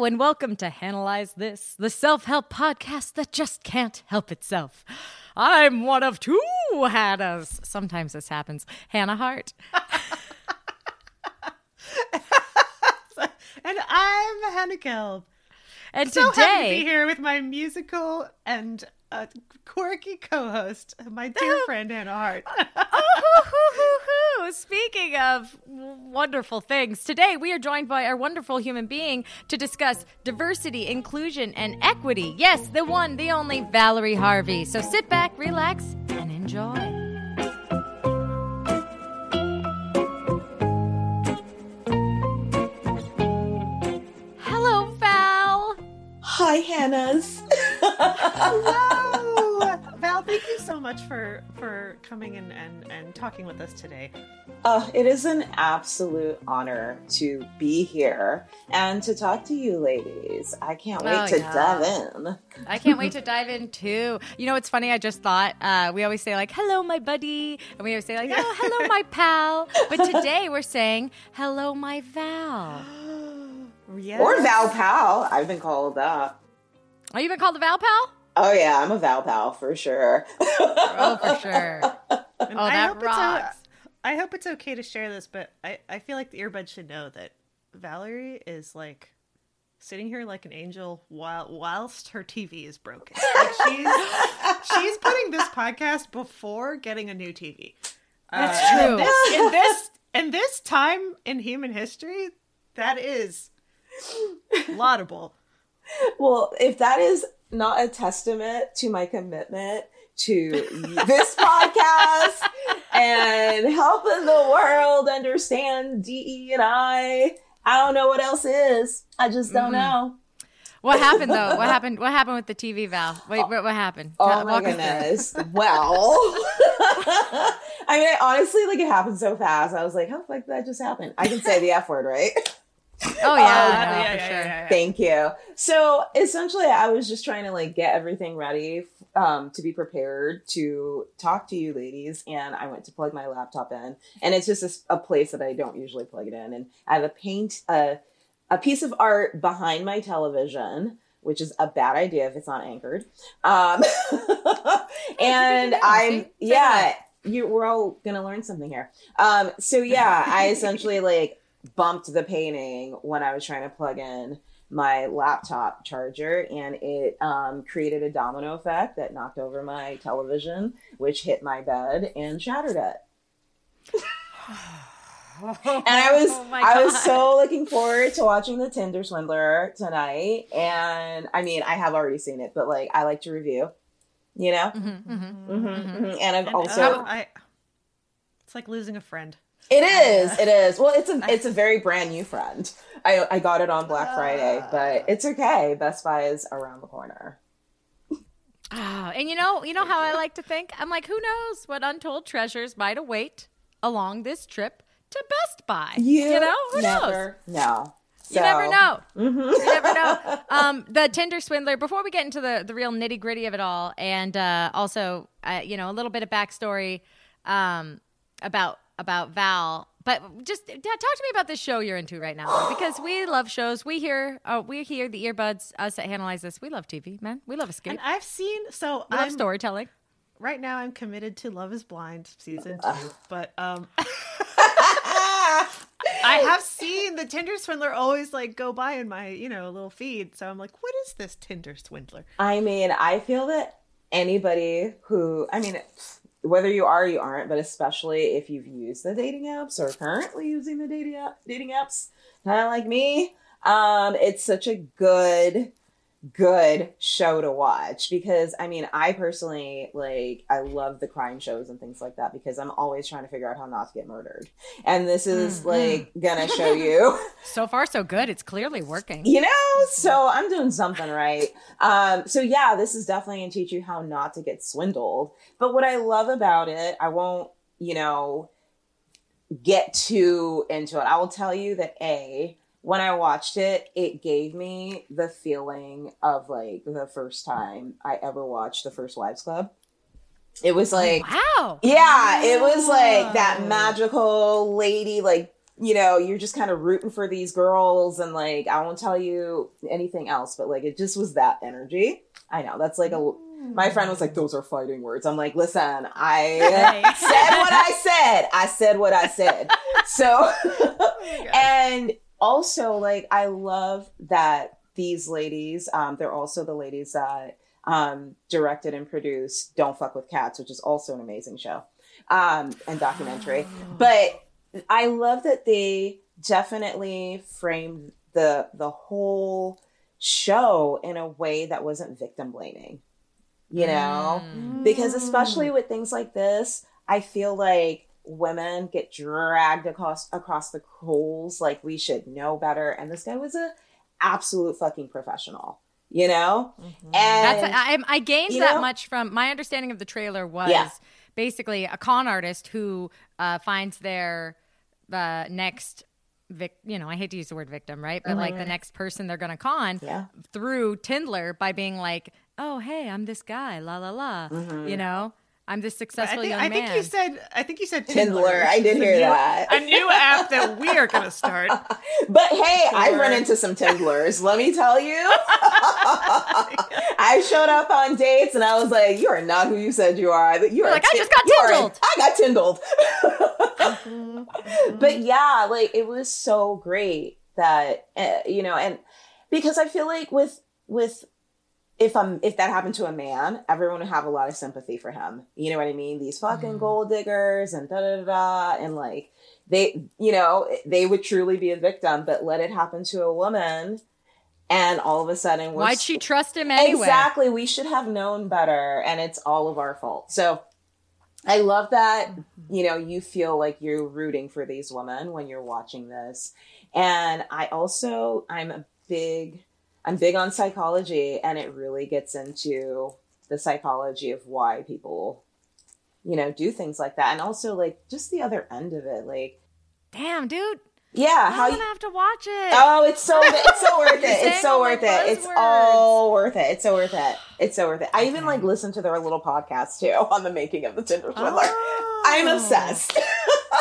Hello and welcome to HannahLyze This, the self-help podcast that just can't help itself. I'm one of two Hannahs. Sometimes this happens. Hannah Hart. And I'm Hannah Gelb. And so today, happy to be here with my musical and quirky co-host, my dear friend Hannah Hart. Speaking of wonderful things, today we are joined by our wonderful human being to discuss diversity, inclusion, and equity. Yes, the one, the only Valerie Harvey. So sit back, relax, and enjoy. Hi, Hannahs. Hello. Val, thank you so much for coming and talking with us today. It is an absolute honor to be here and to talk to you ladies. I can't wait to dive in. I can't wait to dive in too. You know, it's funny. I just thought we always say like, hello, my buddy. And we always say like, oh, hello, my pal. But today we're saying, hello, my Val. Yes. Or Val Pal. I've been called that. Oh, you've been called a Val Pal? Oh, yeah. I'm a Val Pal for sure. Oh, for sure. And that rocks. I hope it's okay to share this, but I feel like the earbud should know that Valerie is like sitting here like an angel whilst her TV is broken. Like she's putting this podcast before getting a new TV. That's true. In this time in human history, that is laudable. Well, if that is not a testament to my commitment to this podcast and helping the world understand DE&I, I don't know what else is. I just don't know. What happened though? What happened with the TV, Val? Wait, what happened? Oh my goodness. Well, I mean, honestly, like it happened so fast. I was like, how the fuck did that just happen? I can say the F word, right? Oh, yeah. No, for sure. Yeah. Thank you. So essentially, I was just trying to like get everything ready to be prepared to talk to you ladies. And I went to plug my laptop in. And it's just a place that I don't usually plug it in. And I have a piece of art behind my television, which is a bad idea if it's not anchored. And I'm, yeah, we're all going to learn something here. So yeah, I essentially like bumped the painting when I was trying to plug in my laptop charger, and it created a domino effect that knocked over my television, which hit my bed and shattered it. And I was so looking forward to watching the Tinder Swindler tonight. And I mean, I have already seen it, but like, I like to review, you know? Mm-hmm, mm-hmm, mm-hmm, mm-hmm. And I've also... it's like losing a friend. It is. It is. Well, it's a very brand new friend. I got it on Black Friday, but it's okay. Best Buy is around the corner. And you know how I like to think? I'm like, who knows what untold treasures might await along this trip to Best Buy? You know? Who knows? No. So. You never know. Mm-hmm. You never know. The Tinder Swindler, before we get into the real nitty gritty of it all, and also, you know, a little bit of backstory about Val, but just talk to me about this show you're into right now, because we love shows. We hear the earbuds, us at HannahLyze This. We love TV, man. We love escape. And I've seen, so I love storytelling. Right now I'm committed to Love is Blind season 2, but I have seen the Tinder Swindler always like go by in my, you know, little feed. So I'm like, what is this Tinder Swindler? I mean, I feel that anybody who, I mean, whether you are or you aren't, but especially if you've used the dating apps or currently using the dating apps, kind of like me, it's such a good show to watch. Because, I mean, I personally, like, I love the crime shows and things like that because I'm always trying to figure out how not to get murdered. And this is, like, gonna show you. So far, so good. It's clearly working. You know? So I'm doing something right. So, yeah, this is definitely gonna teach you how not to get swindled. But what I love about it, I won't, you know, get too into it. I will tell you that, A, when I watched it, it gave me the feeling of like the first time I ever watched The First Wives Club. It was like, wow. Yeah, it was like that magical lady, like you know, you're just kind of rooting for these girls, and like, I won't tell you anything else, but like, it just was that energy. I know that's like a, my friend was like, those are fighting words. I'm like, listen, I said what I said. I said what I said. So, and also like, I love that these ladies, they're also the ladies that directed and produced Don't Fuck with Cats, which is also an amazing show and documentary. But I love that they definitely framed the whole show in a way that wasn't victim blaming, you know, because especially with things like this, I feel like women get dragged across the coals, like we should know better. And this guy was an absolute fucking professional, you know? And I gained that much from my understanding of the trailer was basically a con artist who finds their next you know, I hate to use the word victim, right? But like the next person they're going to con through Tinder by being like, oh, hey, I'm this guy, la, la, la, you know? I'm this successful young man. I think you said Tinder. I did hear that. A new app that we are going to start. But hey, Tinder. I run into some Tindlers. Let me tell you. I showed up on dates and I was like, you are not who you said you are. You are like, I just got Tindled. I got Tindled. But yeah, like it was so great that, you know, and because I feel like with if that happened to a man, everyone would have a lot of sympathy for him. You know what I mean? These fucking gold diggers and da da da, and like they, you know, they would truly be a victim. But let it happen to a woman, and all of a sudden, why'd she trust him anyway? Exactly. We should have known better, and it's all of our fault. So I love that. You know, you feel like you're rooting for these women when you're watching this, and I also I'm big on psychology, and it really gets into the psychology of why people, you know, do things like that. And also like just the other end of it. Like, damn, dude. Yeah. I'm going to have to watch it. Oh, It's so worth it. I even like listened to their little podcast too on the making of the Tinder Swindler. Oh. I'm obsessed.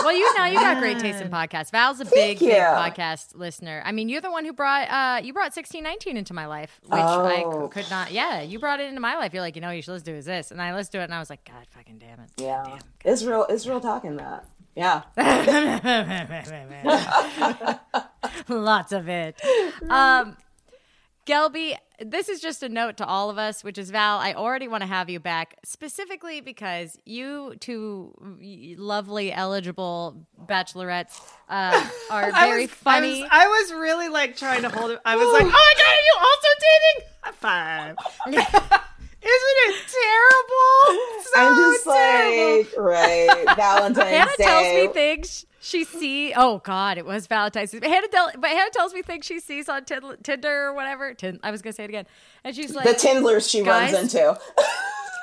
Well, you got great taste in podcasts. Val's a big podcast listener. I mean, you're the one who brought 1619 into my life, which I could not. Yeah, you brought it into my life. You're like, you know, you should listen to this, and I listened to it, and I was like, God, fucking damn it. Yeah, damn, Israel talking that. Yeah, lots of it. Gelby, this is just a note to all of us, which is Val, I already want to have you back specifically because you two lovely, eligible bachelorettes are very funny. I was really like trying to hold it. I was like, oh my God, are you also dating? High five. Isn't it terrible? So I'm just terrible. Like, right, Valentine's Hannah Day. Hannah tells me things she sees. Oh, God, it was Valentine's Day. But Hannah tells me things she sees on Tinder or whatever. I was going to say it again. And she's like, the Tindlers she runs into.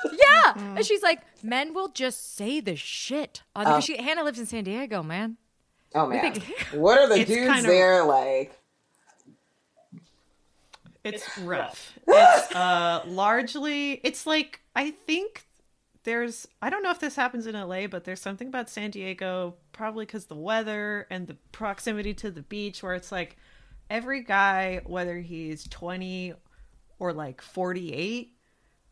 Yeah. Mm-hmm. And she's like, men will just say the shit. Hannah lives in San Diego, man. Oh, man. What are the dudes kind of there like? It's rough. It's largely, it's like, I think I don't know if this happens in LA, but there's something about San Diego, probably because the weather and the proximity to the beach, where it's like every guy, whether he's 20 or like 48,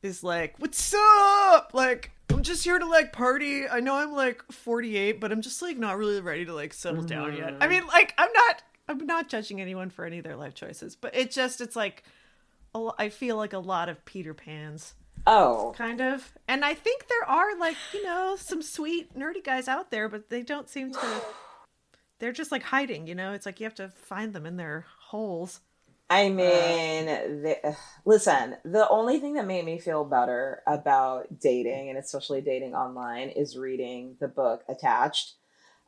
is like, what's up? Like, I'm just here to like party. I know I'm like 48, but I'm just like not really ready to like settle down yet. I mean, like, I'm not judging anyone for any of their life choices, but it's like, I feel like a lot of Peter Pans. Oh. Kind of. And I think there are like, you know, some sweet nerdy guys out there, but they don't seem to, they're just like hiding, you know? It's like you have to find them in their holes. I mean, listen, the only thing that made me feel better about dating, and especially dating online, is reading the book Attached.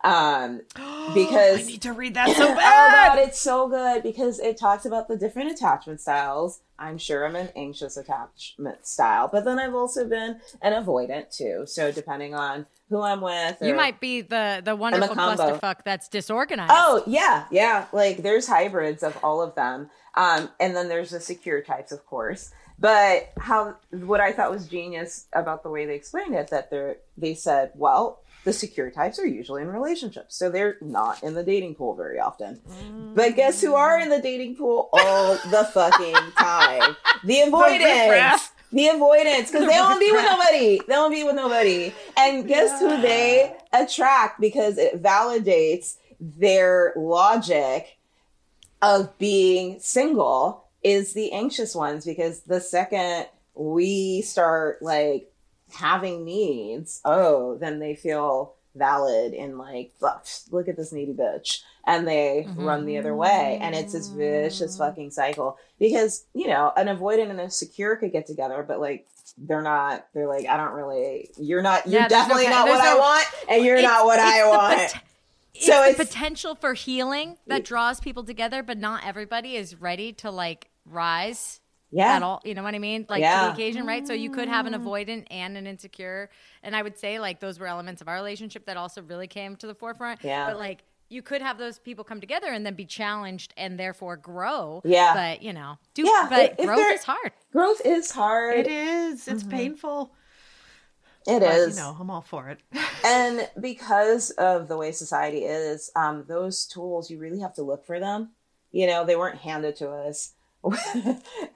Because I need to read that so bad. Oh God, it's so good because it talks about the different attachment styles. I'm sure I'm an anxious attachment style, but then I've also been an avoidant too. So depending on who I'm with, you might be the wonderful clusterfuck that's disorganized. Oh yeah. Like there's hybrids of all of them, and then there's the secure types, of course. But what I thought was genius about the way they explained it, that they said, well, the secure types are usually in relationships, so they're not in the dating pool very often. But guess who are in the dating pool all the fucking time? The avoidance. The avoidance, because they won't be with nobody. They won't be with nobody. And guess who they attract, because it validates their logic of being single, is the anxious ones. Because the second we start like having needs, oh, then they feel valid and like, fuck, look at this needy bitch. And they run the other way. And it's this vicious fucking cycle, because, you know, an avoidant and a secure could get together, but like, they're not, they're like, I don't really, you're not, you're definitely not what I want, and you're not what I want. So it's the potential for healing that draws people together, but not everybody is ready to like rise. Yeah. At all, you know what I mean? Like to the occasion, right? So you could have an avoidant and an insecure. And I would say like those were elements of our relationship that also really came to the forefront. Yeah. But like you could have those people come together and then be challenged and therefore grow. Yeah. But you know, but growth is hard. Growth is hard. It is. It's painful. It is. You know, I'm all for it. And because of the way society is, those tools, you really have to look for them. You know, they weren't handed to us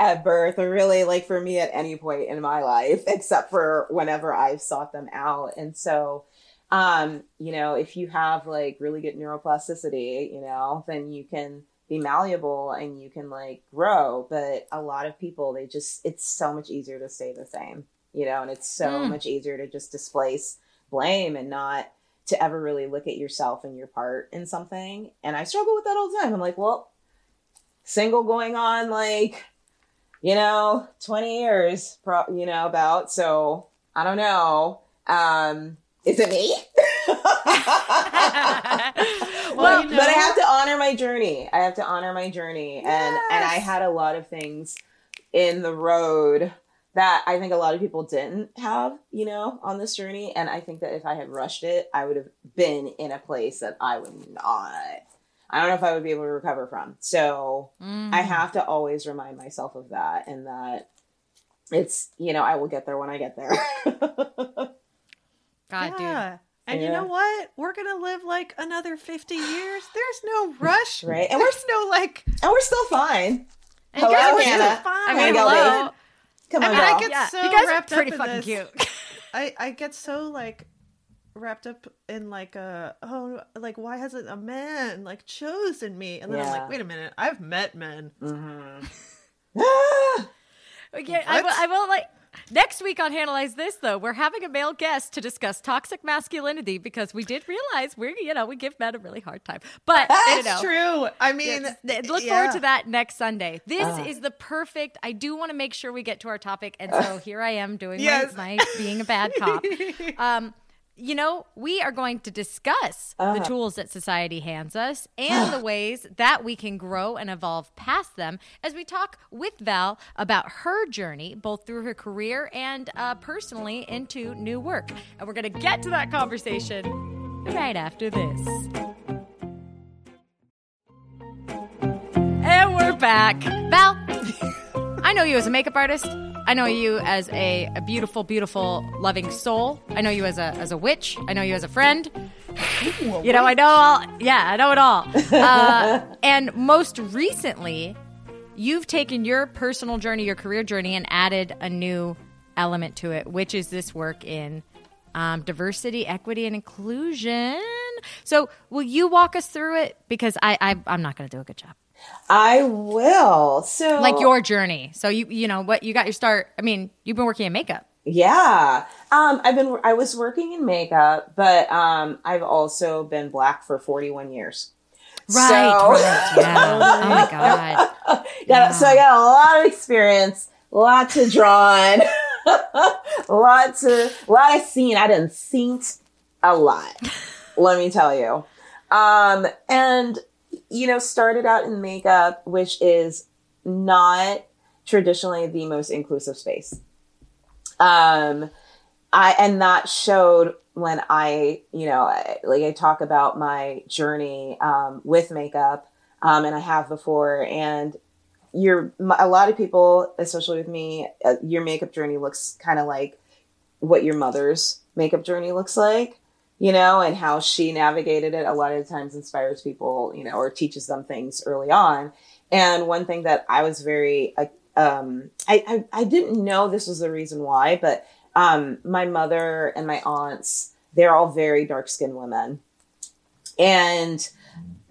at birth, or really like for me at any point in my life, except for whenever I've sought them out. And so, you know, if you have like really good neuroplasticity, you know, then you can be malleable and you can like grow. But a lot of people, they just, it's so much easier to stay the same, you know, and it's so much easier to just displace blame and not to ever really look at yourself and your part in something. And I struggle with that all the time. I'm like, well, single going on like, you know, 20 years, you know, about. So I don't know. Is it me? Well, you know. But I have to honor my journey. I have to honor my journey. Yes. And I had a lot of things in the road that I think a lot of people didn't have, you know, on this journey. And I think that if I had rushed it, I would have been in a place that I would not. I don't know if I would be able to recover from. So I have to always remind myself of that, and that it's, you know, I will get there when I get there. God, yeah. Dude. And you know what? We're going to live like another 50 years. There's no rush. Right. And there's no like. And we're still fine. And hello, guys, Hannah. Fine. I mean, hello. Come on, I get so you guys wrapped are pretty up in fucking this. Cute. I get so like. Wrapped up in like a like why hasn't a man like chosen me? And then I'm like, wait a minute, I've met men. Okay, I will like next week on HannahLyze This though, we're having a male guest to discuss toxic masculinity, because we did realize we're we give men a really hard time. But that's true. I mean, look forward to that next Sunday. This is the perfect. I do want to make sure we get to our topic, and so here I am doing my being a bad cop. You know, we are going to discuss the tools that society hands us and the ways that we can grow and evolve past them, as we talk with Val about her journey, both through her career and personally into new work. And we're going to get to that conversation right after this. And we're back. Val, I know you as a makeup artist. I know you as a beautiful, beautiful, loving soul. I know you as a witch. I know you as a friend. You know, I know all. Yeah, I know it all. And most recently, you've taken your personal journey, your career journey, and added a new element to it, which is this work in diversity, equity, and inclusion. So will you walk us through it? Because I'm not going to do a good job. I will. So like your journey. So you know what, you got your start. I mean, you've been working in makeup. Yeah. I was working in makeup, but I've also been black for 41 years. Right. So. Yeah. Oh my God. Yeah. So I got a lot of experience, lots to draw on, lot I've seen. I done seen a lot. Let me tell you. And you know, started out in makeup, which is not traditionally the most inclusive space. And that showed when I, you know, like I talk about my journey with makeup, and I have before. And a lot of people, especially with me, your makeup journey looks kind of like what your mother's makeup journey looks like. you know, and how she navigated it a lot of times inspires people, you know, or teaches them things early on. And one thing that I was very, I didn't know this was the reason why, but my mother and my aunts, they're all very dark-skinned women. And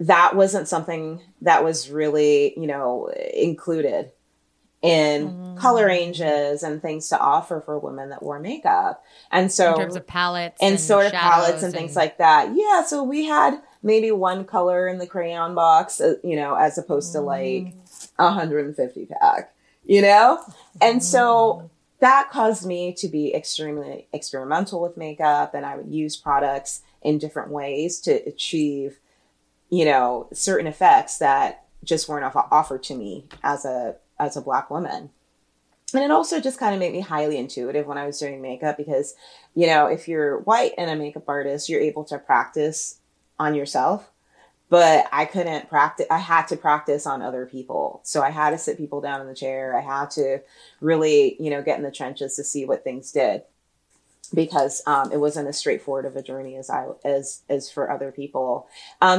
that wasn't something that was really, you know, included in color ranges and things to offer for women that wore makeup. And so in terms of palettes and sort of palettes and things like that. Yeah. So we had maybe one color in the crayon box, you know, as opposed to like 150 pack, you know? And so that caused me to be extremely experimental with makeup, and I would use products in different ways to achieve, you know, certain effects that just weren't offered to me as a Black woman. And it also just kind of made me highly intuitive when I was doing makeup, because, you know, if you're white and a makeup artist, you're able to practice on yourself, but I couldn't practice. I had to practice on other people. So I had to sit people down in the chair. I had to really, you know, get in the trenches to see what things did, because it wasn't as straightforward of a journey as for other people.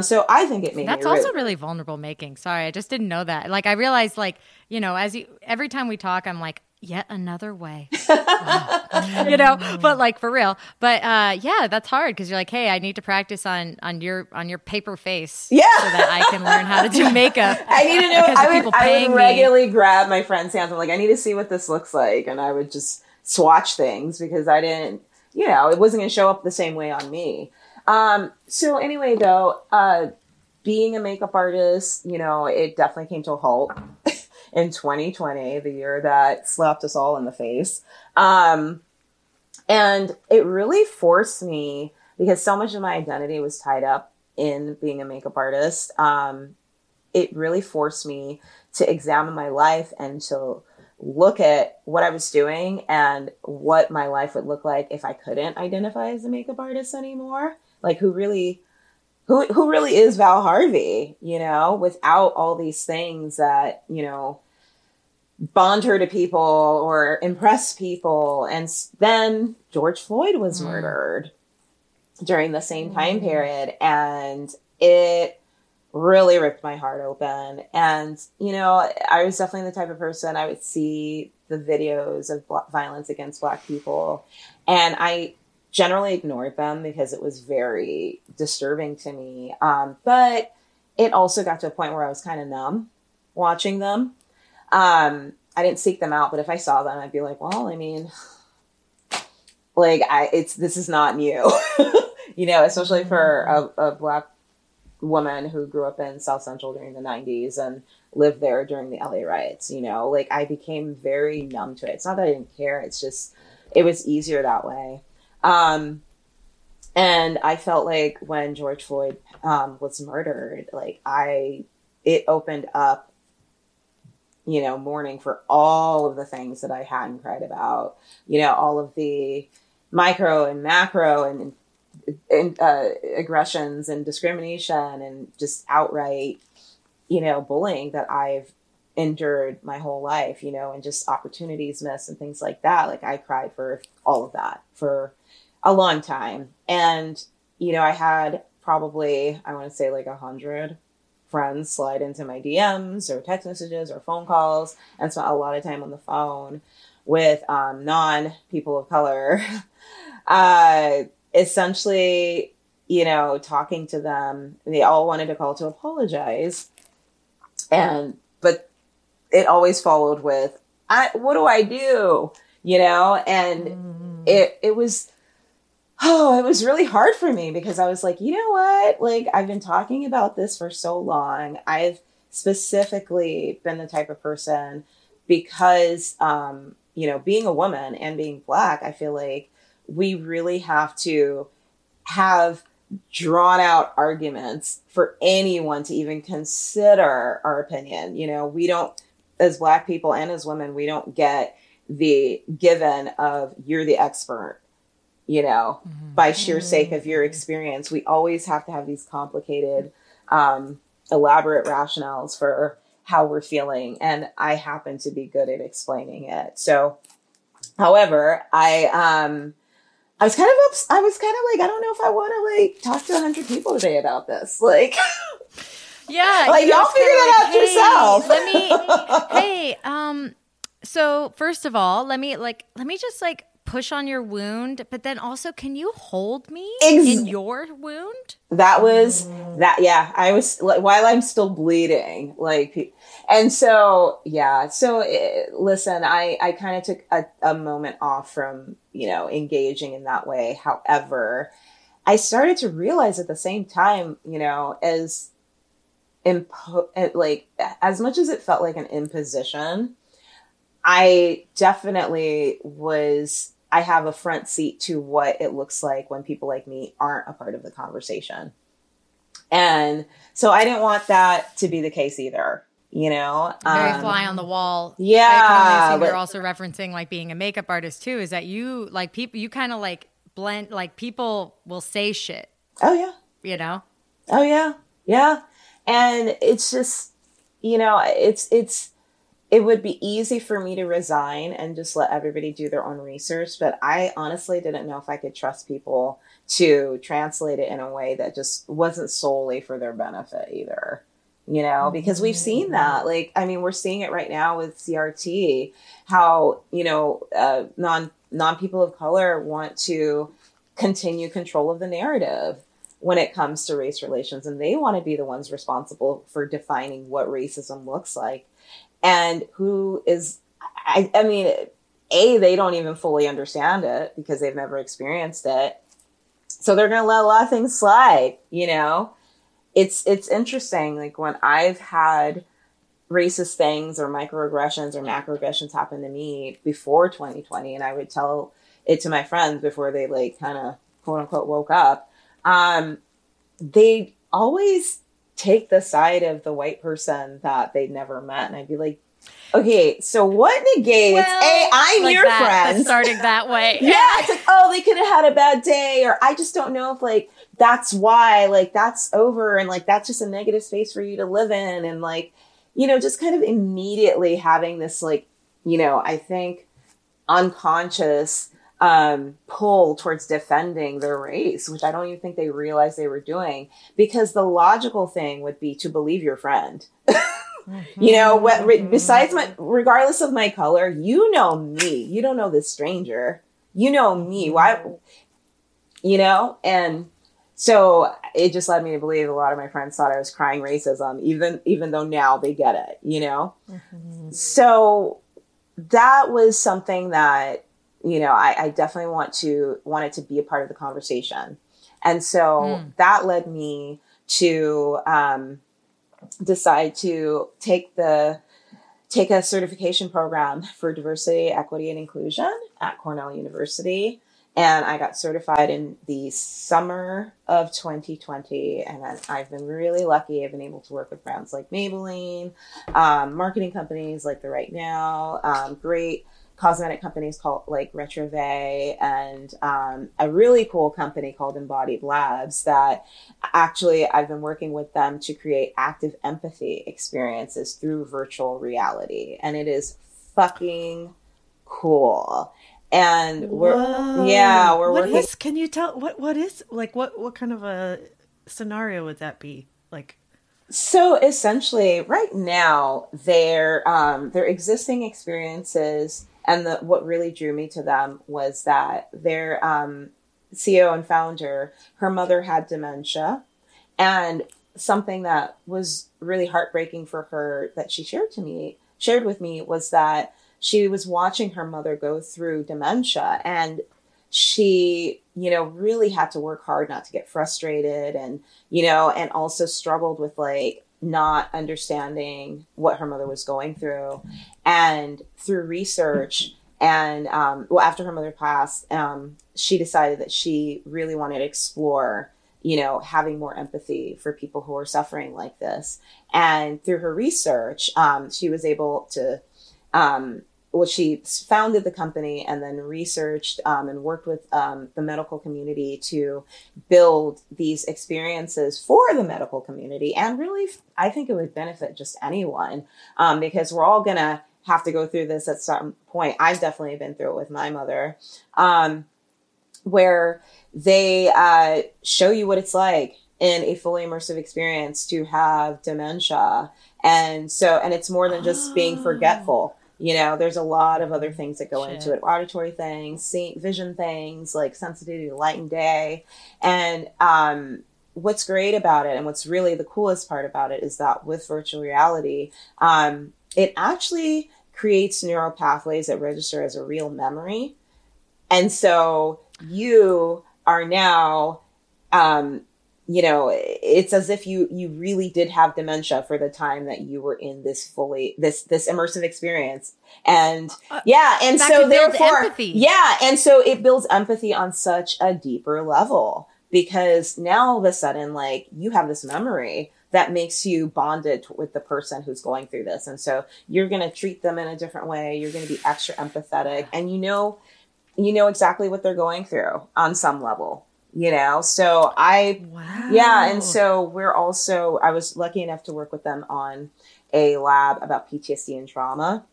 So I think it made me rude. That's also really vulnerable making. Sorry, I just didn't know that. Like, I realized, like, you know, every time we talk, I'm like, yet another way, wow. You know, but like for real. But yeah, that's hard, because you're like, hey, I need to practice on your paper face, yeah, so that I can learn how to do makeup. I need to know. I would regularly grab my friend's hands. I'm like, I need to see what this looks like, and I would just swatch things, because I didn't, you know, it wasn't going to show up the same way on me. So anyway, though, being a makeup artist, you know, it definitely came to a halt in 2020, the year that slapped us all in the face. And it really forced me, because so much of my identity was tied up in being a makeup artist. It really forced me to examine my life and to look at what I was doing and what my life would look like if I couldn't identify as a makeup artist anymore. Like, who really is Val Harvey, you know, without all these things that, you know, bond her to people or impress people. And then George Floyd was murdered during the same time period, and it really ripped my heart open. And, you know, I was definitely the type of person, I would see the videos of violence against Black people, and I generally ignored them because it was very disturbing to me. But it also got to a point where I was kind of numb watching them. I didn't seek them out, but if I saw them, I'd be like, well, I mean, like, this is not new, you know, especially for a Black woman who grew up in South Central during the 90s and lived there during the LA riots. You know, like, I became very numb to it. It's not that I didn't care. It's just, it was easier that way. And I felt like when George Floyd, was murdered, like, it opened up, you know, mourning for all of the things that I hadn't cried about, you know, all of the micro and macro and aggressions and discrimination and just outright, you know, bullying that I've endured my whole life, you know, and just opportunities missed and things like that. Like, I cried for all of that for a long time. And, you know, I had probably, I want to say like 100 friends slide into my DMs or text messages or phone calls, and spent a lot of time on the phone with non-people of color, essentially, you know, talking to them. They all wanted to call to apologize. But it always followed with, what do I do? You know, and it was really hard for me, because I was like, you know what? Like, I've been talking about this for so long. I've specifically been the type of person, because, you know, being a woman and being Black, I feel like we really have to have drawn out arguments for anyone to even consider our opinion. You know, we don't, as Black people and as women, we don't get the given of you're the expert, you know, by sheer sake of your experience. We always have to have these complicated, elaborate rationales for how we're feeling. And I happen to be good at explaining it. So, however, I was kind of like, I don't know if I want to like talk to 100 people today about this. Like, yeah, like y'all figure that out yourself. So first of all, let me just like push on your wound, but then also, can you hold me in your wound? That was that. Yeah. I was like, while I'm still bleeding, like, and so, yeah. So listen, I kind of took a moment off from, you know, engaging in that way. However, I started to realize at the same time, you know, as much as it felt like an imposition, I definitely was, I have a front seat to what it looks like when people like me aren't a part of the conversation. And so I didn't want that to be the case either, you know? Very fly on the wall. Yeah. I assume you're also referencing like being a makeup artist too, is that you like people, you kind of like blend, like people will say shit. Oh yeah. You know? Oh yeah. Yeah. And it's just, you know, it would be easy for me to resign and just let everybody do their own research. But I honestly didn't know if I could trust people to translate it in a way that just wasn't solely for their benefit either, you know, because we've seen that. Like, I mean, we're seeing it right now with CRT, how, you know, non people of color want to continue control of the narrative when it comes to race relations. And they want to be the ones responsible for defining what racism looks like. And who is, I mean, A, they don't even fully understand it because they've never experienced it. So they're going to let a lot of things slide, you know? It's interesting. Like when I've had racist things or microaggressions or macroaggressions happen to me before 2020, and I would tell it to my friends before they like kind of quote unquote woke up, they always take the side of the white person that they'd never met. And I'd be like, okay, so what negates, well, I'm like your friend. Starting that way. Yeah. It's like, oh, they could have had a bad day. Or I just don't know if like, that's why, like, that's over. And like, that's just a negative space for you to live in. And like, you know, just kind of immediately having this, like, you know, I think unconscious pull towards defending their race, which I don't even think they realized they were doing, because the logical thing would be to believe your friend. Mm-hmm. You know, regardless of my color, you know me. You don't know this stranger. You know me. Why? You know, and so it just led me to believe a lot of my friends thought I was crying racism, even though now they get it. You know, mm-hmm. So that was something that, you know, I definitely want it to be a part of the conversation. And so that led me to decide to take a certification program for diversity, equity, and inclusion at Cornell University. And I got certified in the summer of 2020. And I've been really lucky. I've been able to work with brands like Maybelline, marketing companies like The Right Now, great cosmetic companies called like RetroVay, and a really cool company called Embodied Labs that actually I've been working with them to create active empathy experiences through virtual reality. And it is fucking cool. And we're working. Can you tell what is like, what kind of a scenario would that be? Like, so essentially right now their existing experiences, and what really drew me to them was that their CEO and founder, her mother had dementia, and something that was really heartbreaking for her that she shared with me was that she was watching her mother go through dementia, and she, you know, really had to work hard not to get frustrated, and, you know, and also struggled with like not understanding what her mother was going through. And through research and, after her mother passed, she decided that she really wanted to explore, you know, having more empathy for people who are suffering like this. And through her research, she was able to, she founded the company and then researched and worked with the medical community to build these experiences for the medical community. And really, I think it would benefit just anyone because we're all going to have to go through this at some point. I've definitely been through it with my mother. where they show you what it's like in a fully immersive experience to have dementia. And so, and it's more than just being forgetful. You know, there's a lot of other things that go into it. Auditory things, seeing, vision things, like sensitivity to light and day. And what's great about it, and what's really the coolest part about it, is that with virtual reality, it actually creates neural pathways that register as a real memory. And so you are now, you know, it's as if you really did have dementia for the time that you were in this fully, this immersive experience. And yeah. And so therefore, yeah. And so it builds empathy on such a deeper level, because now all of a sudden, like, you have this memory that makes you bonded with the person who's going through this. And so you're going to treat them in a different way. You're going to be extra empathetic, and you know exactly what they're going through on some level, you know? So yeah. And so I was lucky enough to work with them on a lab about PTSD and trauma.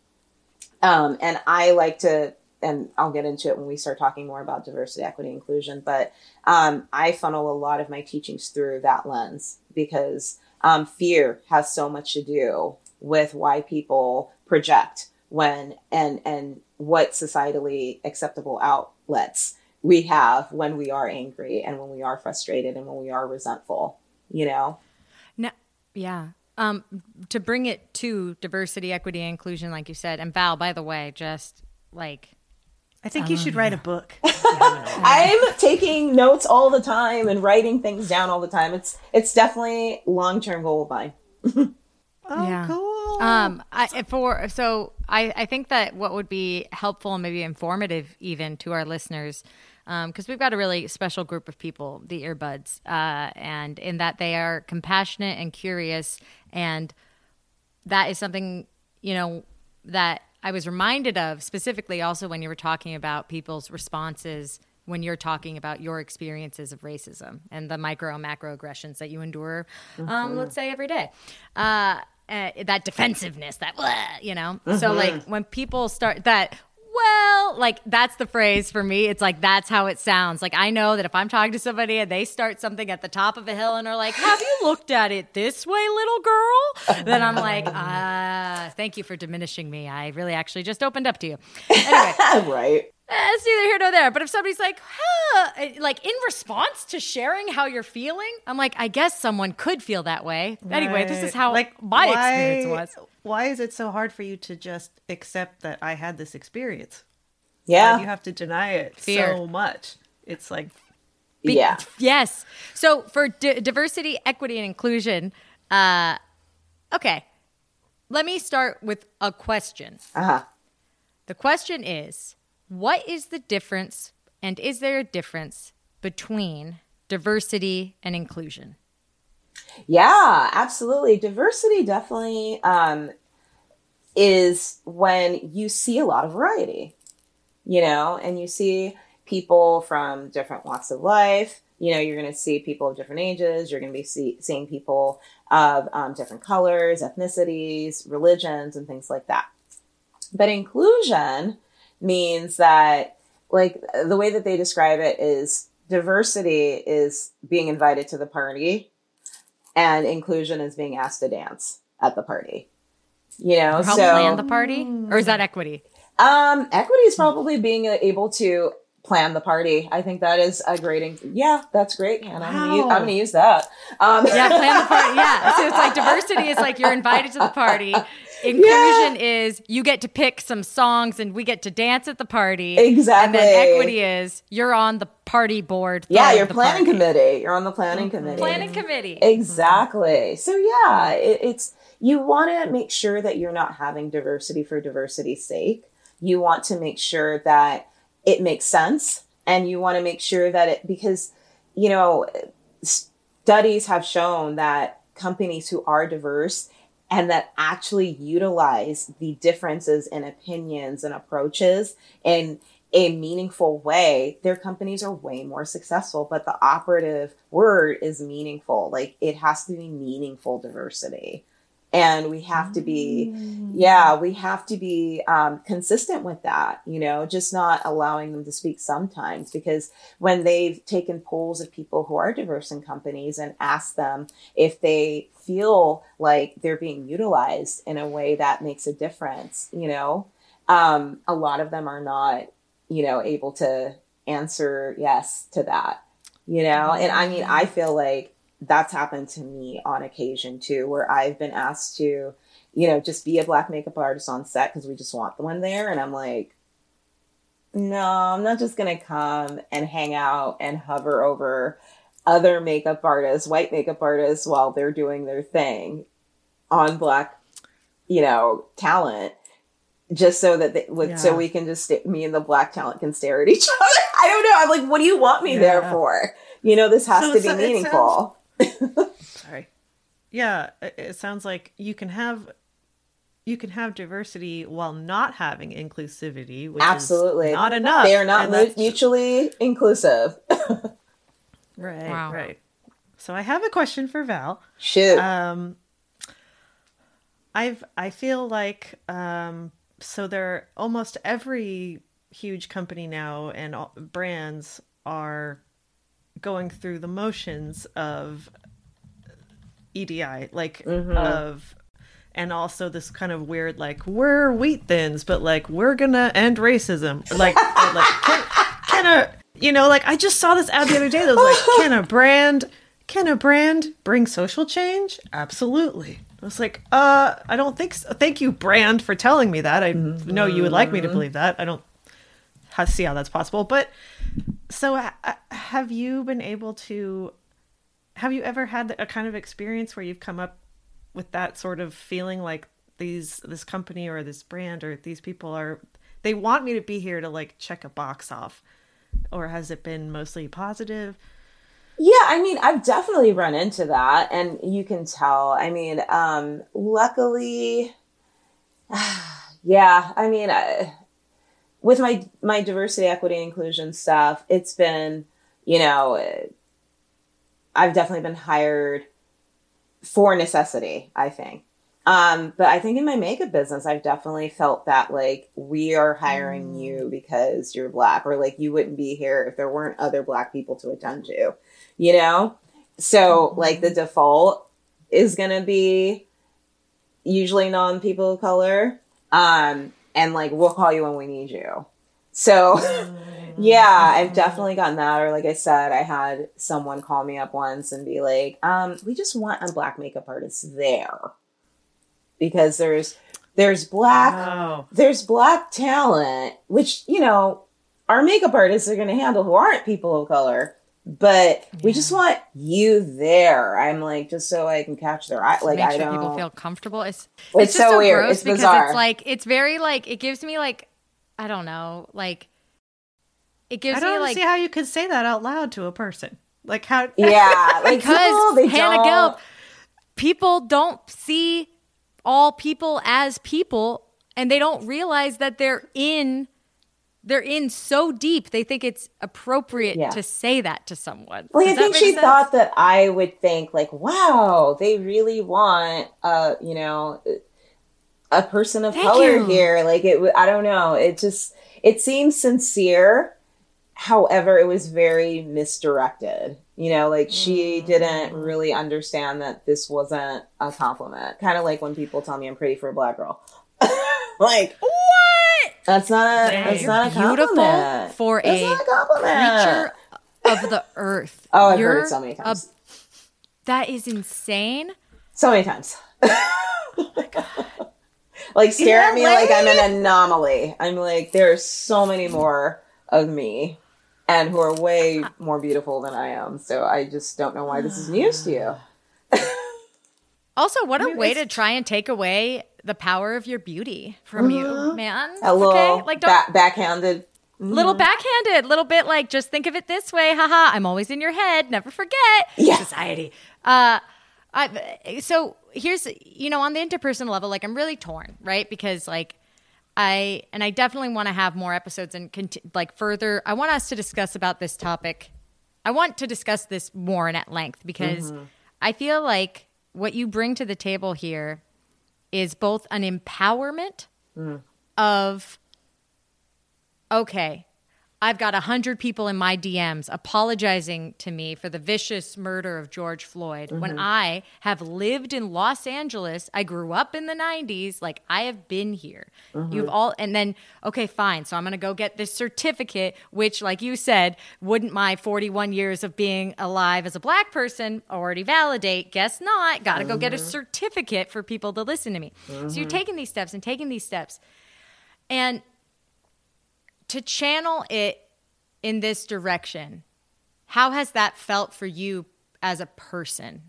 And I like to, and I'll get into it when we start talking more about diversity, equity, inclusion, but I funnel a lot of my teachings through that lens, because fear has so much to do with why people project when and what societally acceptable outlets we have when we are angry and when we are frustrated and when we are resentful, you know? No, yeah. To bring it to diversity, equity, inclusion, like you said, and Val, by the way, just like... I think you should write a book. I'm taking notes all the time and writing things down all the time. It's definitely long-term goal of mine. Cool. I think that what would be helpful and maybe informative even to our listeners, because we've got a really special group of people, the earbuds, and in that they are compassionate and curious, and that is something, you know, that I was reminded of specifically also when you were talking about people's responses when you're talking about your experiences of racism and the micro and macro aggressions that you endure, let's say every day, that defensiveness, that, you know, so like when people start that, like that's the phrase for me. It's like, that's how it sounds. Like, I know that if I'm talking to somebody and they start something at the top of a hill and are like, have you looked at it this way, little girl? Then I'm like, thank you for diminishing me. I really actually just opened up to you. Anyway, right. It's neither here nor there. But if somebody's like, like in response to sharing how you're feeling, I'm like, I guess someone could feel that way. Right. Anyway, this is how like, my experience was. Why is it so hard for you to just accept that I had this experience? Yeah. Why you have to deny it Fear. So much? It's like, yeah. Yes. So for diversity, equity, and inclusion, okay, let me start with a question. The question is, what is the difference, and is there a difference between diversity and inclusion? Yeah, absolutely. Diversity definitely is when you see a lot of variety, you know, and you see people from different walks of life. You know, you're going to see people of different ages. You're going to be seeing people of different colors, ethnicities, religions, and things like that. But inclusion means that, like, the way that they describe it is diversity is being invited to the party and inclusion is being asked to dance at the party, you know? Help plan the party? Or is that equity? Equity is probably being able to plan the party. I think that is a great, yeah, that's great. And I'm going to use that. Yeah, plan the party. Yeah. So it's like diversity is like you're invited to the party. Inclusion is you get to pick some songs and we get to dance at the party. Exactly. And then equity is you're on the party board. Yeah, you're planning committee. You're on the planning committee. Planning committee. Exactly. So yeah, it's you want to make sure that you're not having diversity for diversity's sake. You want to make sure that it makes sense, and you want to make sure that it, because, you know, studies have shown that companies who are diverse and that actually utilize the differences in opinions and approaches in a meaningful way, their companies are way more successful. But the operative word is meaningful. Like, it has to be meaningful diversity. And we have to be, consistent with that, you know, just not allowing them to speak sometimes, because when they've taken polls of people who are diverse in companies and asked them if they feel like they're being utilized in a way that makes a difference, you know, a lot of them are not, you know, able to answer yes to that, you know? And I mean, I feel like that's happened to me on occasion too, where I've been asked to, you know, just be a black makeup artist on set because we just want the one there. And I'm like, no, I'm not just going to come and hang out and hover over other makeup artists, white makeup artists, while they're doing their thing on black, you know, talent, just so that so we can just, me and the black talent can stare at each other. I don't know. I'm like, what do you want me there for? You know, this has to be meaningful. Yeah, it sounds like you can have diversity while not having inclusivity, which is not enough. They are not mutually inclusive. Right. So I have a question for Val. Shoot. I feel like so they're almost every huge company now and all, brands are going through the motions of EDI, like and also this kind of weird, like, we're wheat thins, but like, we're gonna end racism. Like, can a, you know, like I just saw this ad the other day that was like, can a brand bring social change? Absolutely. I was like, I don't think so. Thank you, brand, for telling me that. I know you would like me to believe that. I don't see how that's possible, but so have you been able to, have you ever had a kind of experience where you've come up with that sort of feeling like this company or this brand or these people are, they want me to be here to like check a box off, or has it been mostly positive? Yeah. I mean, I've definitely run into that, and you can tell, I mean, luckily, I mean, with my diversity, equity, and inclusion stuff, it's been, you know, I've definitely been hired for necessity, I think. But I think in my makeup business, I've definitely felt that, like, we are hiring you because you're black, or like you wouldn't be here if there weren't other black people to attend to, you know? So like the default is going to be usually non people of color. And like, we'll call you when we need you. So yeah, I've definitely gotten that. Or like I said, I had someone call me up once and be like, we just want a black makeup artist there because there's black talent, which, you know, our makeup artists are going to handle who aren't people of color, but we just want you there. I'm like, just so I can catch their eye. Like, make sure people feel comfortable. It's so weird. It's bizarre. It's like, it's very like, it gives me like, I don't know, like it gives me like. I don't see how you could say that out loud to a person. Like how? Yeah, like, because no, Hannah Gelb, people don't see all people as people, and they don't realize that they're in so deep. They think it's appropriate to say that to someone. Well, I think she thought that I would think like, wow, they really want, you know, a person of color here. Like it, I don't know. It just, it seems sincere. However, it was very misdirected, you know, like she didn't really understand that this wasn't a compliment. Kind of like when people tell me I'm pretty for a black girl, like, what? That's not a compliment. Beautiful for a creature of the earth. Oh, I've heard it so many times. That is insane. So many times. Oh my God. Like stare at me like I'm an anomaly. I'm like, there's so many more of me and who are way more beautiful than I am. So I just don't know why this is news to you. Also, what a way to try and take away the power of your beauty from you, man. A little like, backhanded. Little backhanded. Little bit like, just think of it this way. Haha, I'm always in your head. Never forget. Yeah. Society. So here's, you know, on the interpersonal level, like I'm really torn, right? Because like I definitely want to have more episodes and further. I want us to discuss about this topic. I want to discuss this more and at length because I feel like what you bring to the table here – is both an empowerment of, okay, I've got 100 people in my DMs apologizing to me for the vicious murder of George Floyd when I have lived in Los Angeles. I grew up in the 90s. Like, I have been here. You've all, and then, okay, fine. So I'm going to go get this certificate, which, like you said, wouldn't my 41 years of being alive as a Black person already validate? Guess not. Got to go get a certificate for people to listen to me. So you're taking these steps and taking these steps. And to channel it in this direction, how has that felt for you as a person?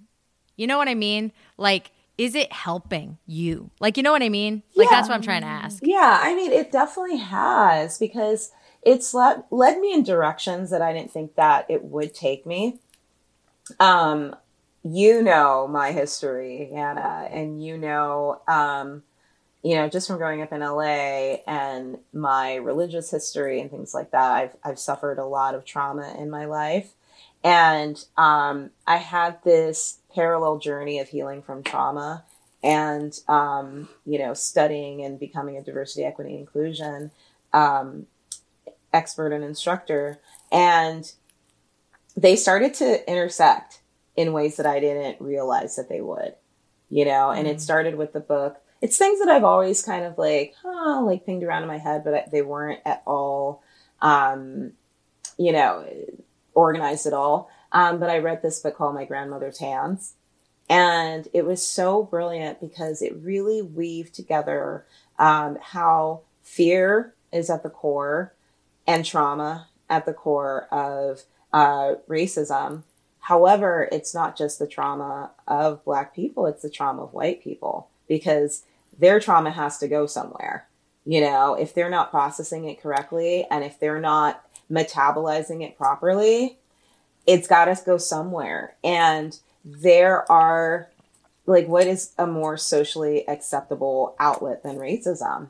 You know what I mean? Like, is it helping you? Like, you know what I mean? Like, that's what I'm trying to ask. Yeah, I mean, it definitely has, because it's led me in directions that I didn't think that it would take me. You know my history, Hannah, and you know... you know, just from growing up in LA and my religious history and things like that, I've suffered a lot of trauma in my life. And I had this parallel journey of healing from trauma and, you know, studying and becoming a diversity, equity, and inclusion expert and instructor. And they started to intersect in ways that I didn't realize that they would, you know, and it started with the book. It's things that I've always kind of like pinged around in my head, but they weren't at all, you know, organized at all. But I read this book called My Grandmother's Hands, and it was so brilliant because it really weaved together how fear is at the core and trauma at the core of racism. However, it's not just the trauma of Black people, it's the trauma of white people, because their trauma has to go somewhere. You know, if they're not processing it correctly and if they're not metabolizing it properly, it's got to go somewhere. And there are, like, what is a more socially acceptable outlet than racism?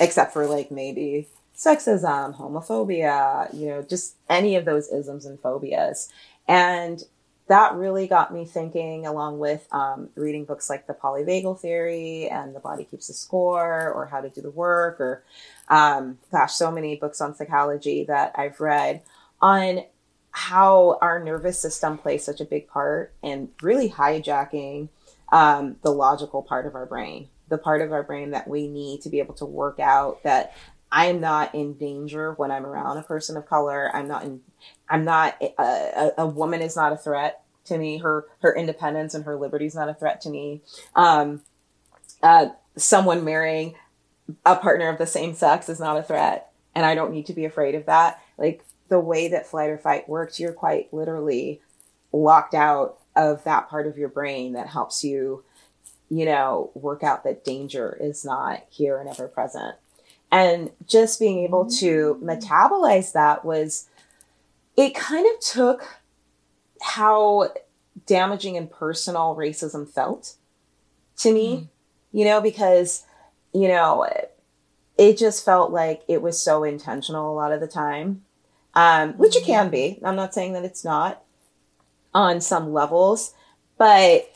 Except for, like, maybe sexism, homophobia, you know, just any of those isms and phobias. And that really got me thinking, along with reading books like The Polyvagal Theory and The Body Keeps the Score, or How to Do the Work, or gosh, so many books on psychology that I've read on how our nervous system plays such a big part in really hijacking the logical part of our brain, the part of our brain that we need to be able to work out that I'm not in danger when I'm around a person of color. A woman is not a threat to me. Her independence and her liberty is not a threat to me. Someone marrying a partner of the same sex is not a threat, and I don't need to be afraid of that. Like, the way that flight or fight works, you're quite literally locked out of that part of your brain that helps you, you know, work out that danger is not here and ever present. And just being able to metabolize that was, it kind of took how damaging and personal racism felt to me, you know, because, you know, it just felt like it was so intentional a lot of the time, which it can be. I'm not saying that it's not on some levels, but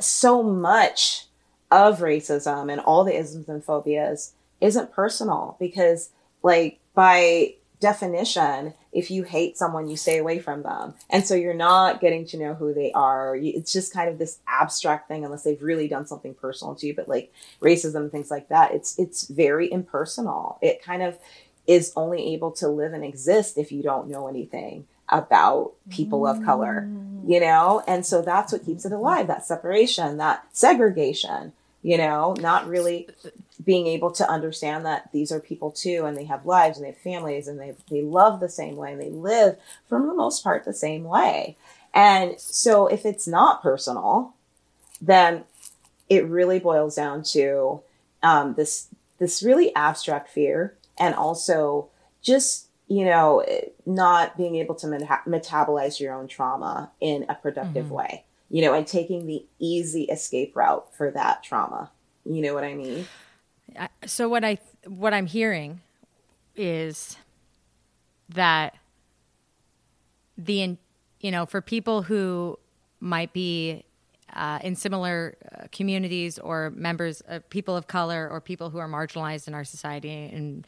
so much of racism and all the isms and phobias isn't personal, because, like, by definition, if you hate someone, you stay away from them. And so you're not getting to know who they are. It's just kind of this abstract thing, unless they've really done something personal to you. But, like, racism, things like that, it's very impersonal. It kind of is only able to live and exist if you don't know anything about people of color, you know? And so that's what keeps it alive, that separation, that segregation, you know, not really being able to understand that these are people too, and they have lives and they have families and they love the same way and they live, for the most part, the same way. And so if it's not personal, then it really boils down to this really abstract fear, and also just, you know, not being able to metabolize your own trauma in a productive way. You know, and taking the easy escape route for that trauma. You know what I mean? So what I'm hearing is that for people who might be in similar communities, or members of people of color, or people who are marginalized in our society in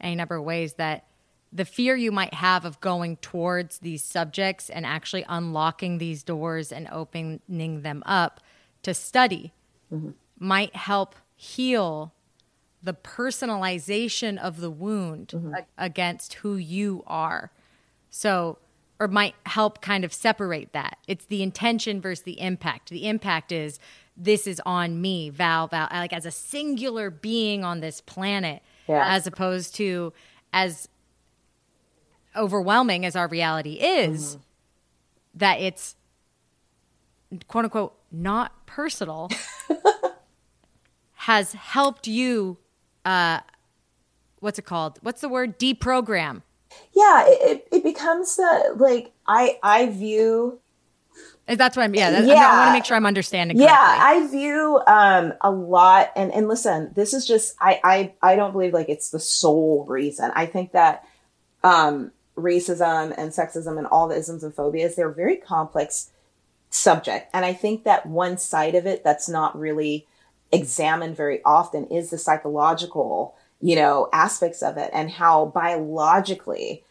any number of ways, that the fear you might have of going towards these subjects and actually unlocking these doors and opening them up to study mm-hmm. might help heal the personalization of the wound mm-hmm. against who you are. So, or might help kind of separate that. It's the intention versus the impact. The impact is, this is on me, Val, like as a singular being on this planet, yeah. as opposed to, as overwhelming as our reality is, mm-hmm. that it's, quote unquote, not personal, has helped you, what's it called? What's the word? Deprogram. Yeah, it becomes the, like, I view. That's what I'm, I want to make sure I'm understanding correctly. Yeah, I view a lot, and listen, this is just, I don't believe, like, it's the sole reason. I think that racism and sexism and all the isms and phobias, they're a very complex subject. And I think that one side of it that's not really examined very often is the psychological aspects of it, and how biologically,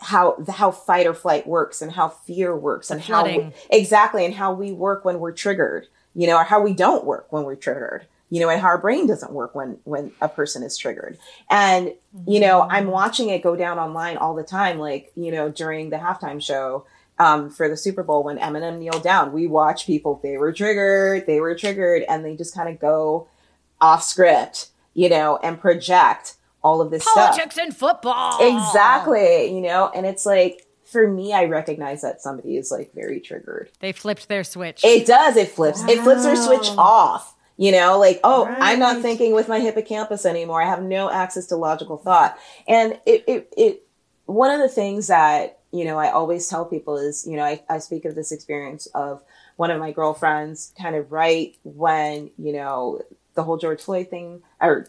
how fight or flight works, and how fear works, and how we work when we're triggered, or how we don't work when we're triggered, and how our brain doesn't work when a person is triggered. And, I'm watching it go down online all the time. Like, during the halftime show, for the Super Bowl, when Eminem kneeled down, we watch people, they were triggered, and they just kind of go off script, and project all of this politics stuff. Politics and football. Exactly. And it's like, for me, I recognize that somebody is, like, very triggered. They flipped their switch. It does. It flips. Wow. It flips their switch off, like, oh, right. I'm not thinking with my hippocampus anymore. I have no access to logical thought. And it one of the things that, I always tell people is, I speak of this experience of one of my girlfriends kind of right when, the whole George Floyd thing, or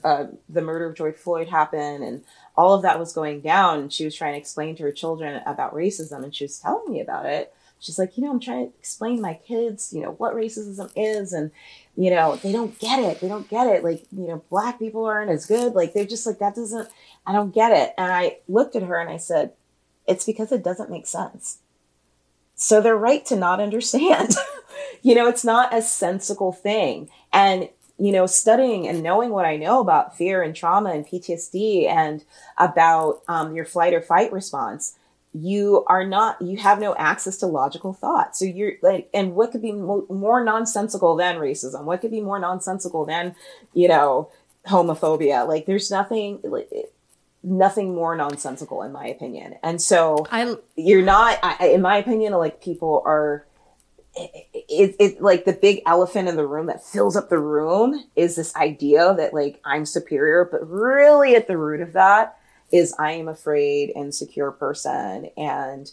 the murder of George Floyd happened, and all of that was going down. And she was trying to explain to her children about racism, and she was telling me about it. She's like, I'm trying to explain my kids, what racism is, and they don't get it. They don't get it. Like, Black people aren't as good. Like, they're just like, I don't get it. And I looked at her and I said, it's because it doesn't make sense. So they're right to not understand. It's not a sensical thing. And studying and knowing what I know about fear and trauma and PTSD, and about your flight or fight response, you have no access to logical thought. So you're like, and what could be more nonsensical than racism? What could be more nonsensical than, homophobia? Like, there's nothing more nonsensical, in my opinion. And so in my opinion, like, people are, It's like the big elephant in the room that fills up the room is this idea that, like, I'm superior, but really at the root of that is I am a afraid, insecure person. And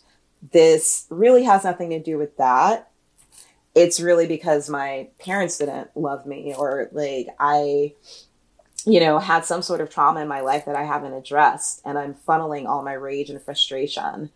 this really has nothing to do with that. It's really because my parents didn't love me, or, like, I, had some sort of trauma in my life that I haven't addressed, and I'm funneling all my rage and frustration.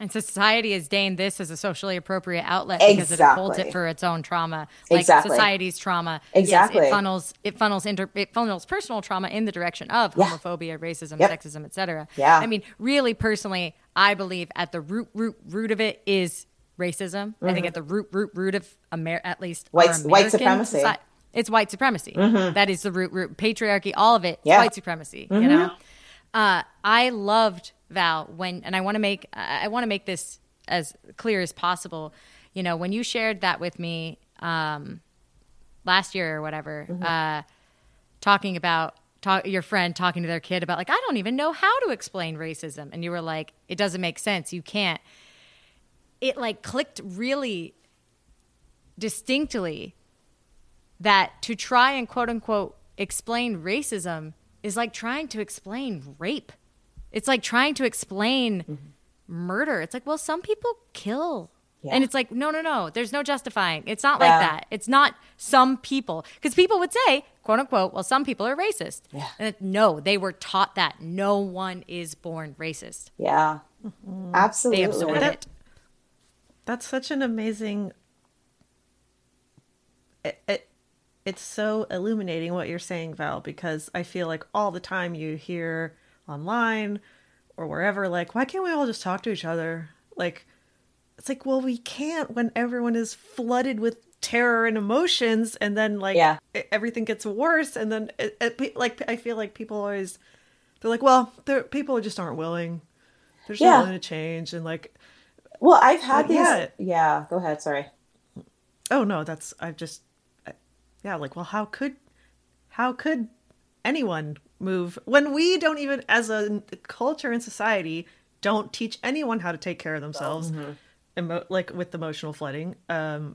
And society has deigned this as a socially appropriate outlet because exactly. It holds it for its own trauma, like exactly. Society's trauma. Exactly, yes, it funnels personal trauma in the direction of homophobia, racism, yep. sexism, etc. Yeah, I mean, really, personally, I believe at the root of it is racism. Mm-hmm. I think at the root of at least white supremacy. It's white supremacy. Mm-hmm. That is the root patriarchy. All of it, yeah. White supremacy. Mm-hmm. I loved. Val, I want to make this as clear as possible. When you shared that with me last year or whatever, mm-hmm. Talking about your friend talking to their kid about, like, I don't even know how to explain racism, and you were like, it doesn't make sense, you can't. It, like, clicked really distinctly that to try and quote unquote explain racism is like trying to explain rape. It's like trying to explain mm-hmm. murder. It's like, well, some people kill. Yeah. And it's like, no. There's no justifying. It's not like that. It's not some people. Because people would say, quote unquote, well, some people are racist. Yeah. And no, they were taught that. No one is born racist. Yeah, absolutely. They absorb it. That's such an amazing It's so illuminating what you're saying, Val, because I feel like all the time you hear online or wherever, like, why can't we all just talk to each other? Like, it's like, well, we can't when everyone is flooded with terror and emotions, and then like everything gets worse, and then like I feel like people always, they're like, well, people just aren't willing. They're just not willing to change, and like, well, I've had these. Yeah, go ahead. Sorry. Oh no, like, well, how could anyone move when we don't even, as a culture and society, don't teach anyone how to take care of themselves, like with emotional flooding. How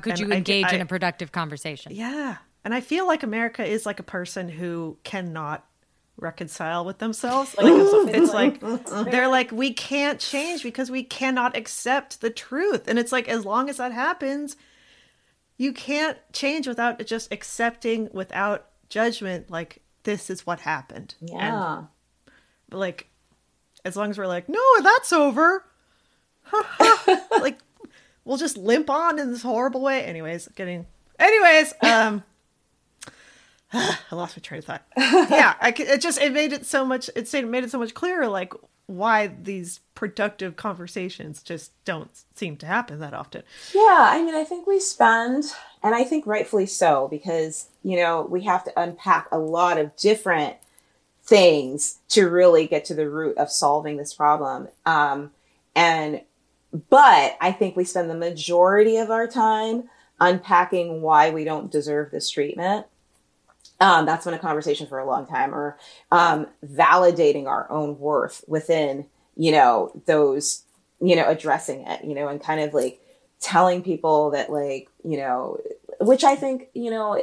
could you engage in a productive conversation? Yeah. And I feel like America is like a person who cannot reconcile with themselves. Like, it's like, they're like, we can't change because we cannot accept the truth. And it's like, as long as that happens, you can't change without just accepting, without judgment. Like, this is what happened. Yeah. And, like, as long as we're like, no, that's over. Like, we'll just limp on in this horrible way. I lost my train of thought. Yeah, it made it so much clearer, like, why these productive conversations just don't seem to happen that often. Yeah, I mean, I think we spend, and I think rightfully so, because, you know, we have to unpack a lot of different things to really get to the root of solving this problem. But I think we spend the majority of our time unpacking why we don't deserve this treatment. That's been a conversation for a long time, or validating our own worth within, you know, those, you know, addressing it, you know, and kind of like telling people that, like, you know, which I think, you know,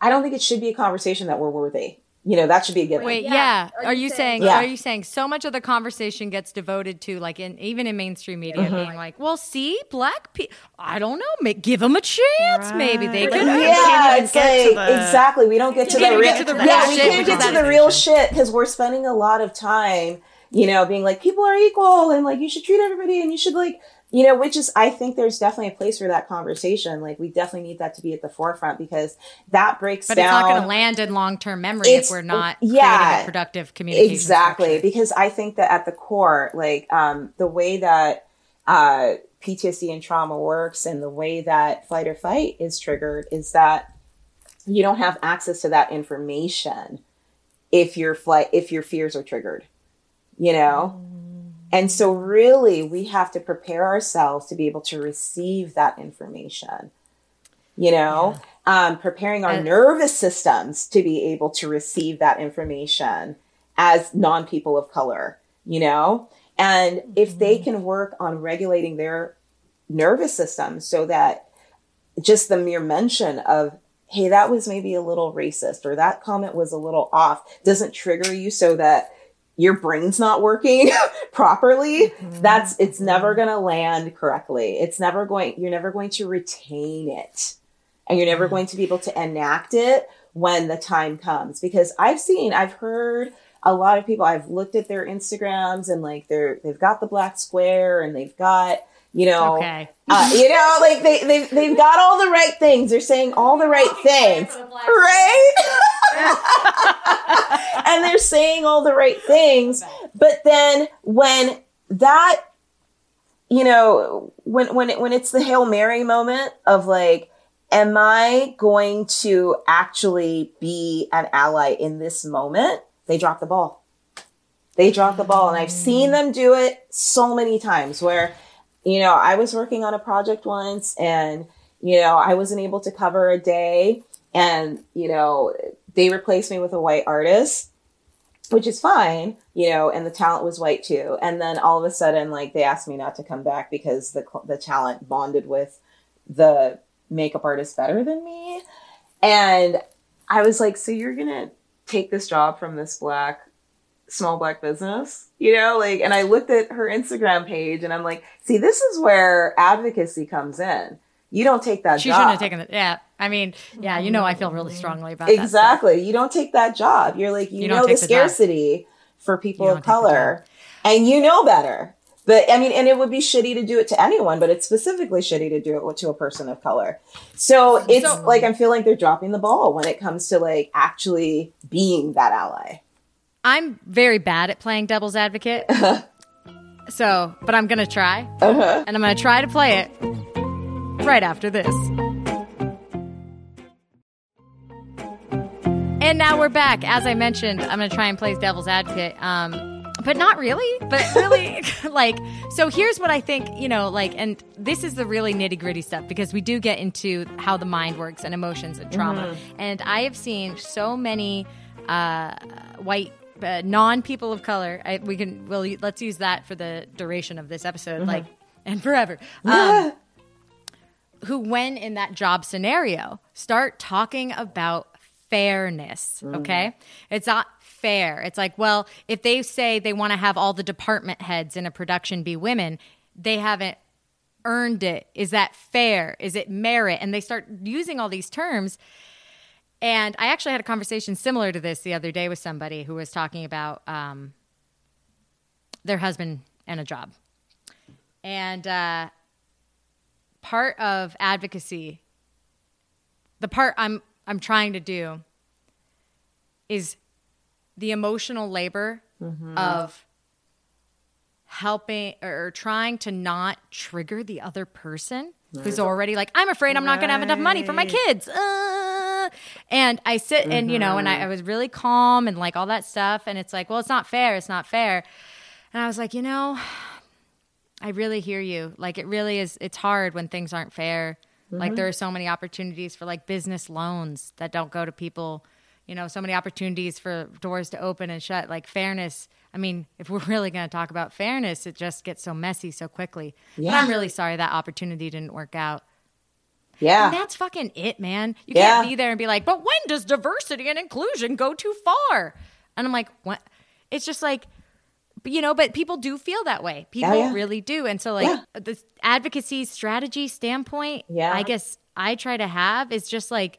I don't think it should be a conversation that we're worthy. You know, that should be a given. Wait, yeah. Are you saying so much of the conversation gets devoted to, like, even in mainstream media, being like, well, see, black people, I don't know, give them a chance, maybe they can. Yeah, it's like, exactly. We don't get to the real shit because we're spending a lot of time, you know, being like, people are equal and like you should treat everybody and you should, like, you know, which is, I think there's definitely a place for that conversation. Like, we definitely need that to be at the forefront because that breaks down. But it's not going to land in long-term memory if we're not creating a productive communication. Exactly. Structure. Because I think that at the core, like, the way that PTSD and trauma works and the way that flight or fight is triggered is that you don't have access to that information if your fears are triggered, you know? Mm. And so really, we have to prepare ourselves to be able to receive that information, you know, preparing our nervous systems to be able to receive that information as non-people of color, you know, and if they can work on regulating their nervous system so that just the mere mention of, hey, that was maybe a little racist or that comment was a little off, doesn't trigger you so that your brain's not working properly, it's never going to land correctly. You're never going to retain it, and you're never going to be able to enact it when the time comes. Because I've heard a lot of people, I've looked at their Instagrams and like they've got the black square and they've got, you know, you know, like they've got all the right things. They're saying all the right things, right? And they're saying all the right things. But then when that, you know, when it's the Hail Mary moment of like, am I going to actually be an ally in this moment? They drop the ball. And I've seen them do it so many times where, you know, I was working on a project once and, you know, I wasn't able to cover a day and, you know, they replaced me with a white artist, which is fine, you know, and the talent was white too. And then all of a sudden, like, they asked me not to come back because the talent bonded with the makeup artist better than me. And I was like, so you're going to take this job from this small black business, you know, like, and I looked at her Instagram page and I'm like, see, this is where advocacy comes in. You don't take that job. She shouldn't have taken it. Yeah. I mean, yeah, you know, I feel really strongly about that. Exactly. You don't take that job. You're like, you know, the scarcity for people of color and you know better. But I mean, and it would be shitty to do it to anyone, but it's specifically shitty to do it to a person of color. So it's like, I feel like they're dropping the ball when it comes to like actually being that ally. I'm very bad at playing devil's advocate. So, but I'm going to try. And I'm going to try to play it right after this. And now we're back. As I mentioned, I'm going to try and play devil's advocate. But not really, but really, like, so here's what I think, you know, like, and this is the really nitty gritty stuff, because we do get into how the mind works and emotions and trauma. And I have seen so many white non-people of color. Let's use that for the duration of this episode, like, and forever. Who, when in that job scenario, start talking about fairness, okay? It's not fair. It's like, well, if they say they want to have all the department heads in a production be women, they haven't earned it. Is that fair? Is it merit? And they start using all these terms. And I actually had a conversation similar to this the other day with somebody who was talking about their husband and a job. And part of advocacy, the part I'm trying to do is the emotional labor of helping or trying to not trigger the other person who's already like, I'm afraid I'm not going to have enough money for my kids. And I sit and, you know, and I was really calm and like all that stuff. And it's like, well, it's not fair. It's not fair. And I was like, you know, I really hear you. Like, it really is. It's hard when things aren't fair. Like, there are so many opportunities for like business loans that don't go to people, you know, so many opportunities for doors to open and shut, like fairness. I mean, if we're really going to talk about fairness, it just gets so messy so quickly. But I'm really sorry that opportunity didn't work out. And that's fucking it, man. You can't be there and be like, but when does diversity and inclusion go too far? And I'm like, what? It's just like, you know, but people do feel that way. People really do. And so like the advocacy strategy standpoint, I guess I try to have is just like,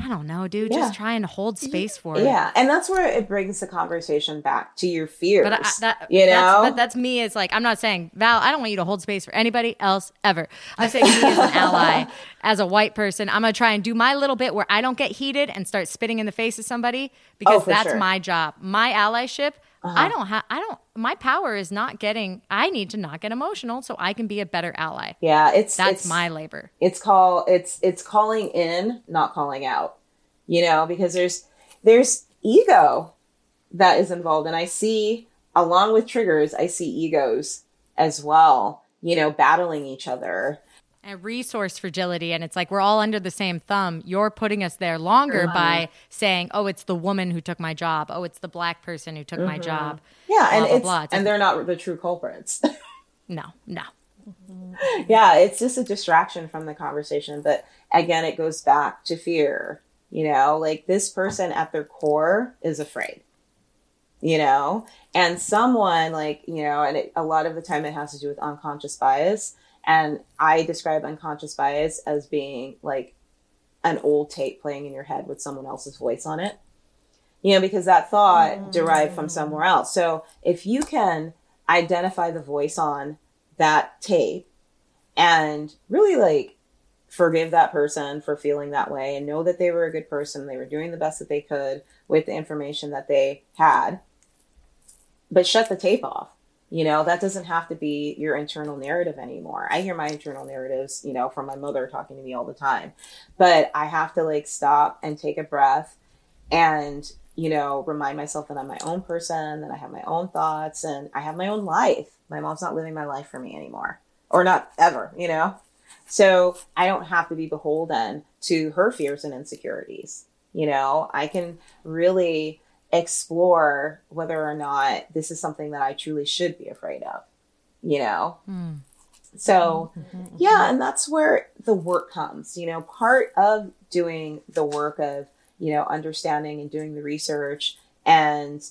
I don't know, dude, just try and hold space for it. And that's where it brings the conversation back to your fears. But that's me is like, I'm not saying, Val, I don't want you to hold space for anybody else ever. I'm saying me as an ally, as a white person, I'm going to try and do my little bit where I don't get heated and start spitting in the face of somebody, because that's my job. My allyship, my power is not getting, I need to not get emotional so I can be a better ally. Yeah. That's my labor. It's calling in, not calling out, you know, because there's ego that is involved. And I see, along with triggers, I see egos as well, you know, battling each other. And resource fragility. And it's like, we're all under the same thumb. You're putting us there longer by saying, oh, it's the woman who took my job. Oh, it's the black person who took my job. Yeah. Blah, blah, blah. And they're not the true culprits. No. Yeah. It's just a distraction from the conversation. But again, it goes back to fear. You know, like, this person at their core is afraid, you know, and someone like, you know, and a lot of the time it has to do with unconscious bias. And I describe unconscious bias as being like an old tape playing in your head with someone else's voice on it, you know, because that thought derived from somewhere else. So if you can identify the voice on that tape and really like forgive that person for feeling that way and know that they were a good person, they were doing the best that they could with the information that they had, but shut the tape off. You know, that doesn't have to be your internal narrative anymore. I hear my internal narratives, you know, from my mother talking to me all the time. But I have to like stop and take a breath and, you know, remind myself that I'm my own person, that I have my own thoughts and I have my own life. My mom's not living my life for me anymore, or not ever, you know. So I don't have to be beholden to her fears and insecurities. You know, I can really explore whether or not this is something that I truly should be afraid of, you know? So yeah. And that's where the work comes, you know, part of doing the work of, you know, understanding and doing the research and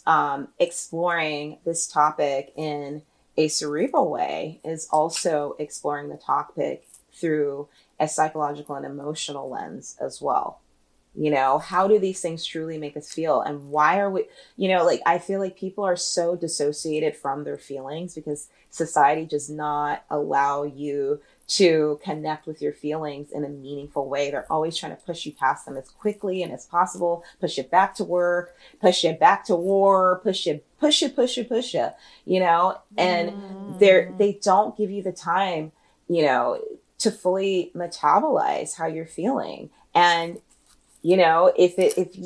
exploring this topic in a cerebral way is also exploring the topic through a psychological and emotional lens as well. You know, how do these things truly make us feel? And why are we, you know, like, I feel like people are so dissociated from their feelings because society does not allow you to connect with your feelings in a meaningful way. They're always trying to push you past them as quickly and as possible, push it back to work, push it back to war, push it, you know, and they don't give you the time, you know, to fully metabolize how you're feeling. And you know, if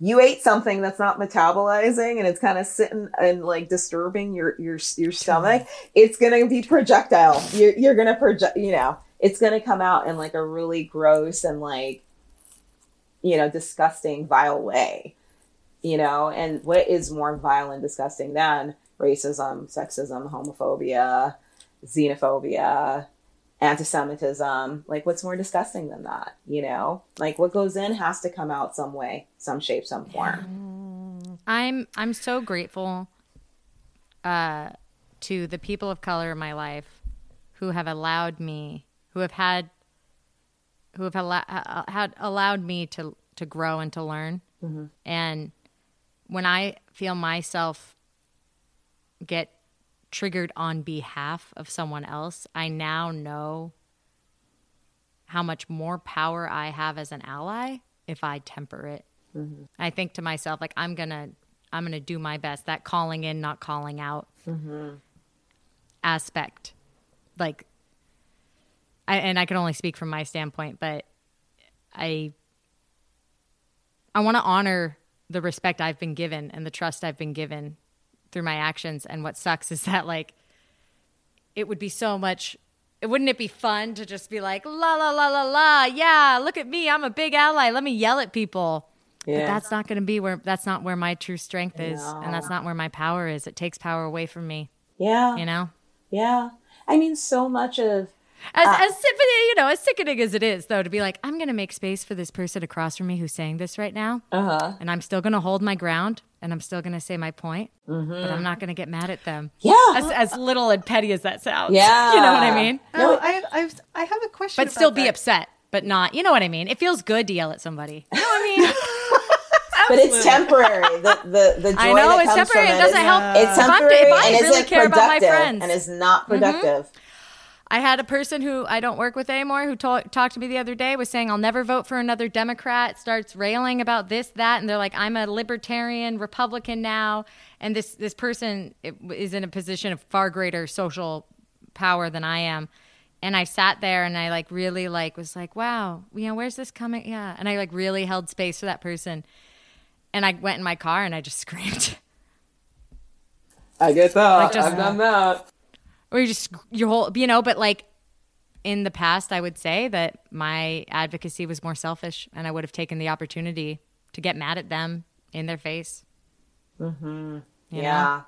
you ate something that's not metabolizing and it's kind of sitting and like disturbing your stomach, it's going to be projectile. You're going to project, you know, it's going to come out in like a really gross and like, you know, disgusting, vile way, you know, and what is more vile and disgusting than racism, sexism, homophobia, xenophobia, anti-Semitism, like what's more disgusting than that? You know, like what goes in has to come out some way, some shape, some form. I'm so grateful to the people of color in my life who have allowed me, who have allowed me to grow and to learn. Mm-hmm. And when I feel myself get triggered on behalf of someone else, I now know how much more power I have as an ally if I temper it. Mm-hmm. I think to myself, like, I'm gonna do my best. That calling in, not calling out aspect, like, and I can only speak from my standpoint, but I want to honor the respect I've been given and the trust I've been given through my actions. And what sucks is that, like, wouldn't it be fun to just be like, la, la, la, la, la. Yeah. Look at me. I'm a big ally. Let me yell at people. Yeah. But that's not where my true strength is. No. And that's not where my power is. It takes power away from me. Yeah. You know? Yeah. I mean, so much of, as sickening as it is, though, to be like, I'm going to make space for this person across from me who's saying this right now. Uh-huh. And I'm still going to hold my ground. And I'm still going to say my point, but I'm not going to get mad at them. Yeah. As little and petty as that sounds. Yeah. You know what I mean? No, I have a question. But still be upset, but not, you know what I mean? It feels good to yell at somebody. You know what I mean? But it's temporary. The joy I know, that it's comes temporary. From it doesn't help. It's temporary. If I and really it's like care about my friends. And it's not productive. Mm-hmm. I had a person who I don't work with anymore who talked to me the other day, was saying, I'll never vote for another Democrat, starts railing about this, that, and they're like, I'm a libertarian Republican now. And this person is in a position of far greater social power than I am. And I sat there and I like really like was like, wow, you know, where's this coming? Yeah. And I like really held space for that person. And I went in my car and I just screamed. I guess I've done that. Or your whole, you know, but like in the past, I would say that my advocacy was more selfish and I would have taken the opportunity to get mad at them in their face. Mm-hmm. Yeah.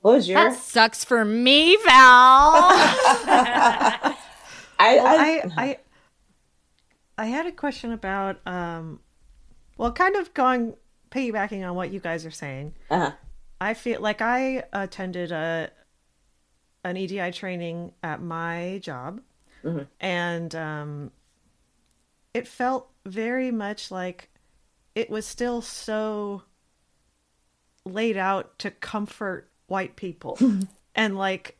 What was yours? That sucks for me, Val. I had a question about, kind of piggybacking on what you guys are saying. Uh-huh. I feel like I attended an EDI training at my job. Mm-hmm. And it felt very much like it was still so laid out to comfort white people. And like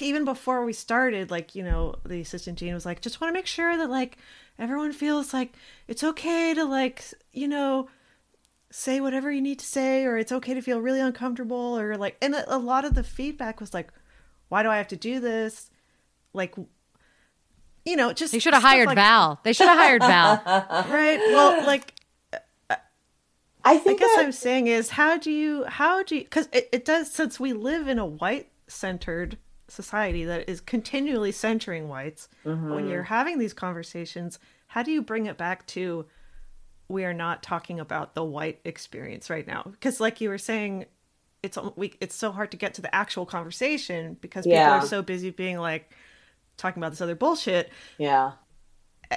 even before we started, like, you know, the assistant Jean was like, just want to make sure that like everyone feels like it's okay to like, you know, say whatever you need to say, or it's okay to feel really uncomfortable, or like, and a lot of the feedback was like, why do I have to do this? Like, you know, just, they should have hired Val. Right. Well, like, I guess I'm saying is how do you, cause it does, since we live in a white centered society that is continually centering whites, when you're having these conversations, how do you bring it back to, we are not talking about the white experience right now? Because like you were saying, it's so hard to get to the actual conversation because people are so busy being like, talking about this other bullshit. Yeah.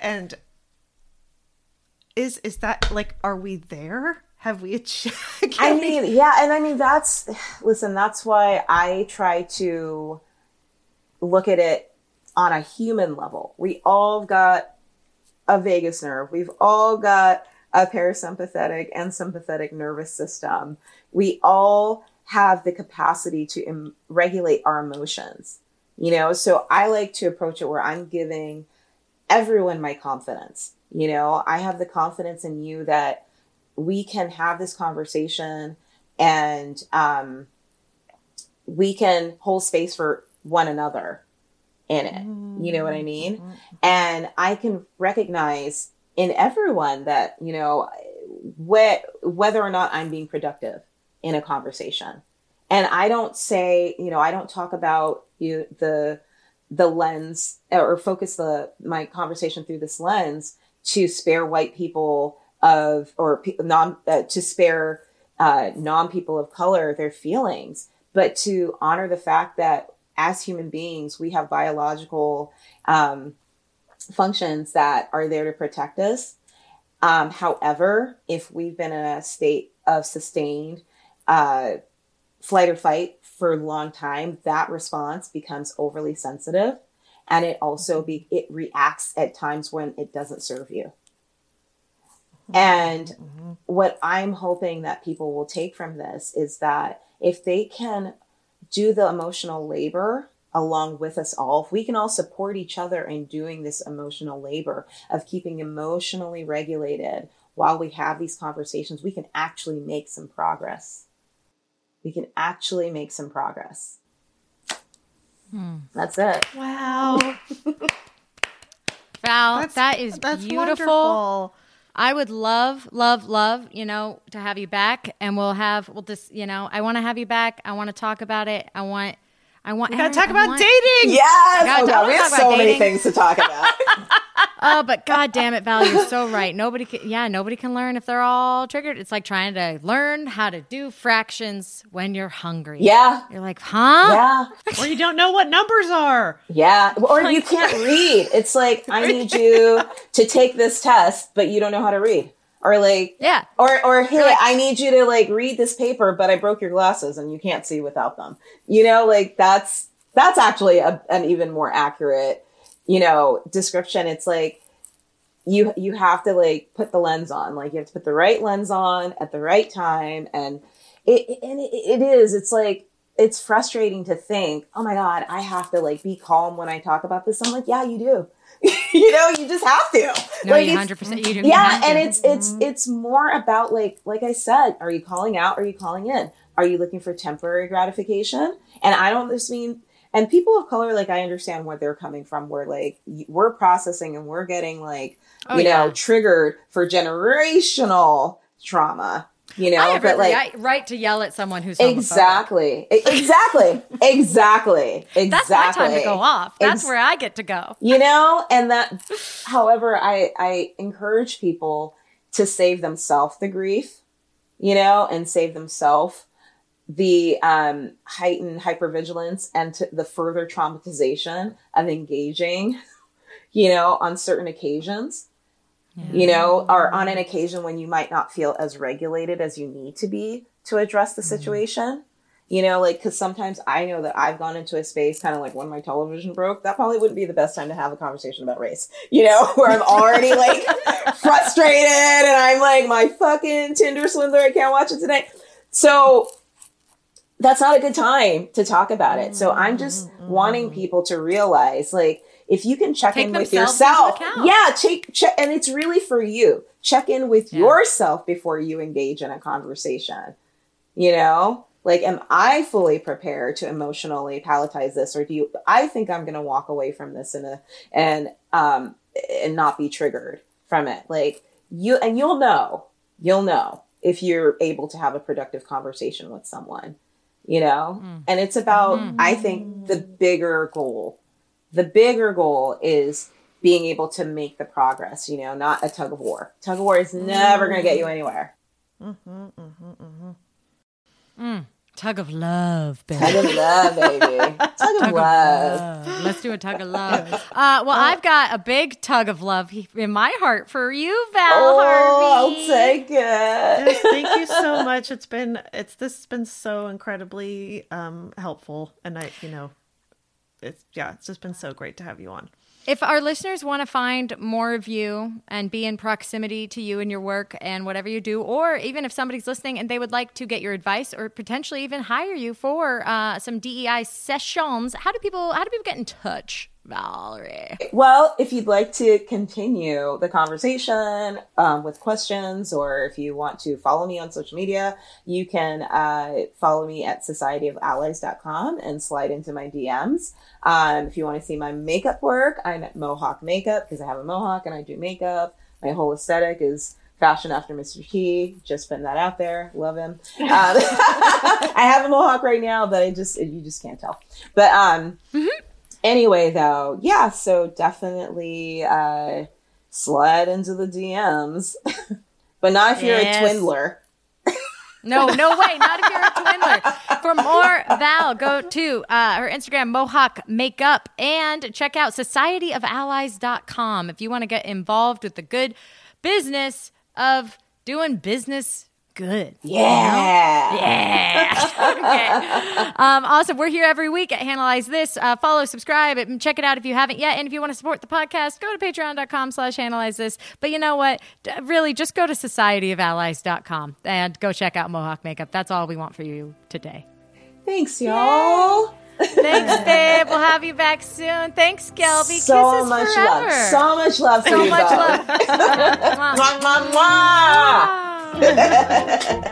And is that like, are we there? Have we achieved? That's why I try to look at it on a human level. We all got a vagus nerve. We've all got a parasympathetic and sympathetic nervous system. We all have the capacity to regulate our emotions, you know? So I like to approach it where I'm giving everyone my confidence. You know, I have the confidence in you that we can have this conversation and we can hold space for one another in it. Mm-hmm. You know what I mean? Mm-hmm. And I can recognize in everyone that, you know, whether or not I'm being productive in a conversation. And I don't say, you know, I don't talk about the lens or focus my conversation through this lens to spare white people non people of color their feelings, but to honor the fact that as human beings, we have biological functions that are there to protect us. However, if we've been in a state of sustained flight or fight for a long time, that response becomes overly sensitive, and it also it reacts at times when it doesn't serve you. And what I'm hoping that people will take from this is that if they can do the emotional labor along with us all, if we can all support each other in doing this emotional labor of keeping emotionally regulated while we have these conversations, we can actually make some progress. That's it. Wow. Val, that's beautiful. Wonderful. I would love, you know, to have you back, and we'll just, you know, I want to have you back. I want to talk about it. We gotta talk about dating. Yes. Oh God, we have so many things to talk about. Oh, but God damn it, Val, you're so right. Nobody can learn if they're all triggered. It's like trying to learn how to do fractions when you're hungry. Yeah. You're like, huh? Yeah. Or you don't know what numbers are. Yeah. Or you can't read. It's like, I need you to take this test, but you don't know how to read. Or like, yeah. Or hey, like, I need you to like read this paper, but I broke your glasses and you can't see without them. You know, like that's actually an even more accurate, you know, description. It's like you have to like put the lens on, like you have to put the right lens on at the right time. And it's frustrating to think, oh my God, I have to like be calm when I talk about this. I'm like, yeah, you do. You know, you just have to. No, like, you 100%. You do. Yeah, and it's more about like I said, are you calling out? Are you calling in? Are you looking for temporary gratification? And I don't just mean. And people of color, like I understand where they're coming from. Where like we're processing and we're getting like triggered for generational trauma. You know, right to yell at someone who's homophobic. Exactly. That's my time to go off. That's where I get to go. You know, and that, however, I encourage people to save themselves the grief, you know, and save themselves the heightened hypervigilance and the further traumatization of engaging, you know, on certain occasions. You know, or on an occasion when you might not feel as regulated as you need to be to address the situation, you know, like, because sometimes I know that I've gone into a space kind of like when my television broke, that probably wouldn't be the best time to have a conversation about race, you know, where I'm already like frustrated and I'm like, my fucking Tinder Swindler, I can't watch it tonight. So that's not a good time to talk about it. So I'm just wanting people to realize like, if you can check in with yourself, yeah, check, and it's really for you. Check in with yourself before you engage in a conversation. You know, like, am I fully prepared to emotionally palletize this, or I think I'm going to walk away from this and not be triggered from it. Like you'll know if you're able to have a productive conversation with someone, you know, and it's about, I think the bigger goal is being able to make the progress, you know, not a tug of war. Tug of war is never going to get you anywhere. Tug of love, baby. Tug of love, baby. Tug of love. Let's do a tug of love. I've got a big tug of love in my heart for you, Val Harvey. I'll take it. Yes, thank you so much. This has been so incredibly helpful, and it's just been so great to have you on. If our listeners want to find more of you and be in proximity to you and your work and whatever you do, or even if somebody's listening and they would like to get your advice or potentially even hire you for some DEI sessions, how do people get in touch, Valerie? Well, if you'd like to continue the conversation with questions, or if you want to follow me on social media, you can follow me at societyofallies.com and slide into my DMs. If you want to see my makeup work, I'm at Mohawk Makeup because I have a mohawk and I do makeup. My whole aesthetic is fashion after Mr. T. Just putting that out there. Love him. I have a mohawk right now that you just can't tell. But anyway, though, yeah. So definitely slide into the DMs, but not if you're a Twindler. No way. Not if you're a Twindler. For more Val, go to her Instagram, Mohawk Makeup, and check out societyofallies.com if you want to get involved with the good business of doing business good. Yeah. You know? Yeah. Okay. Awesome. We're here every week at HannahLyze This. Follow, subscribe, and check it out if you haven't yet. And if you want to support the podcast, go to patreon.com/HannahLyze This. But you know what? Really, just go to societyofallies.com and go check out Mohawk Makeup. That's all we want for you today. Thanks, y'all. Thanks, babe. We'll have you back soon. Thanks, Gelby. So much love. So much love. Mwah, mwah, mwah.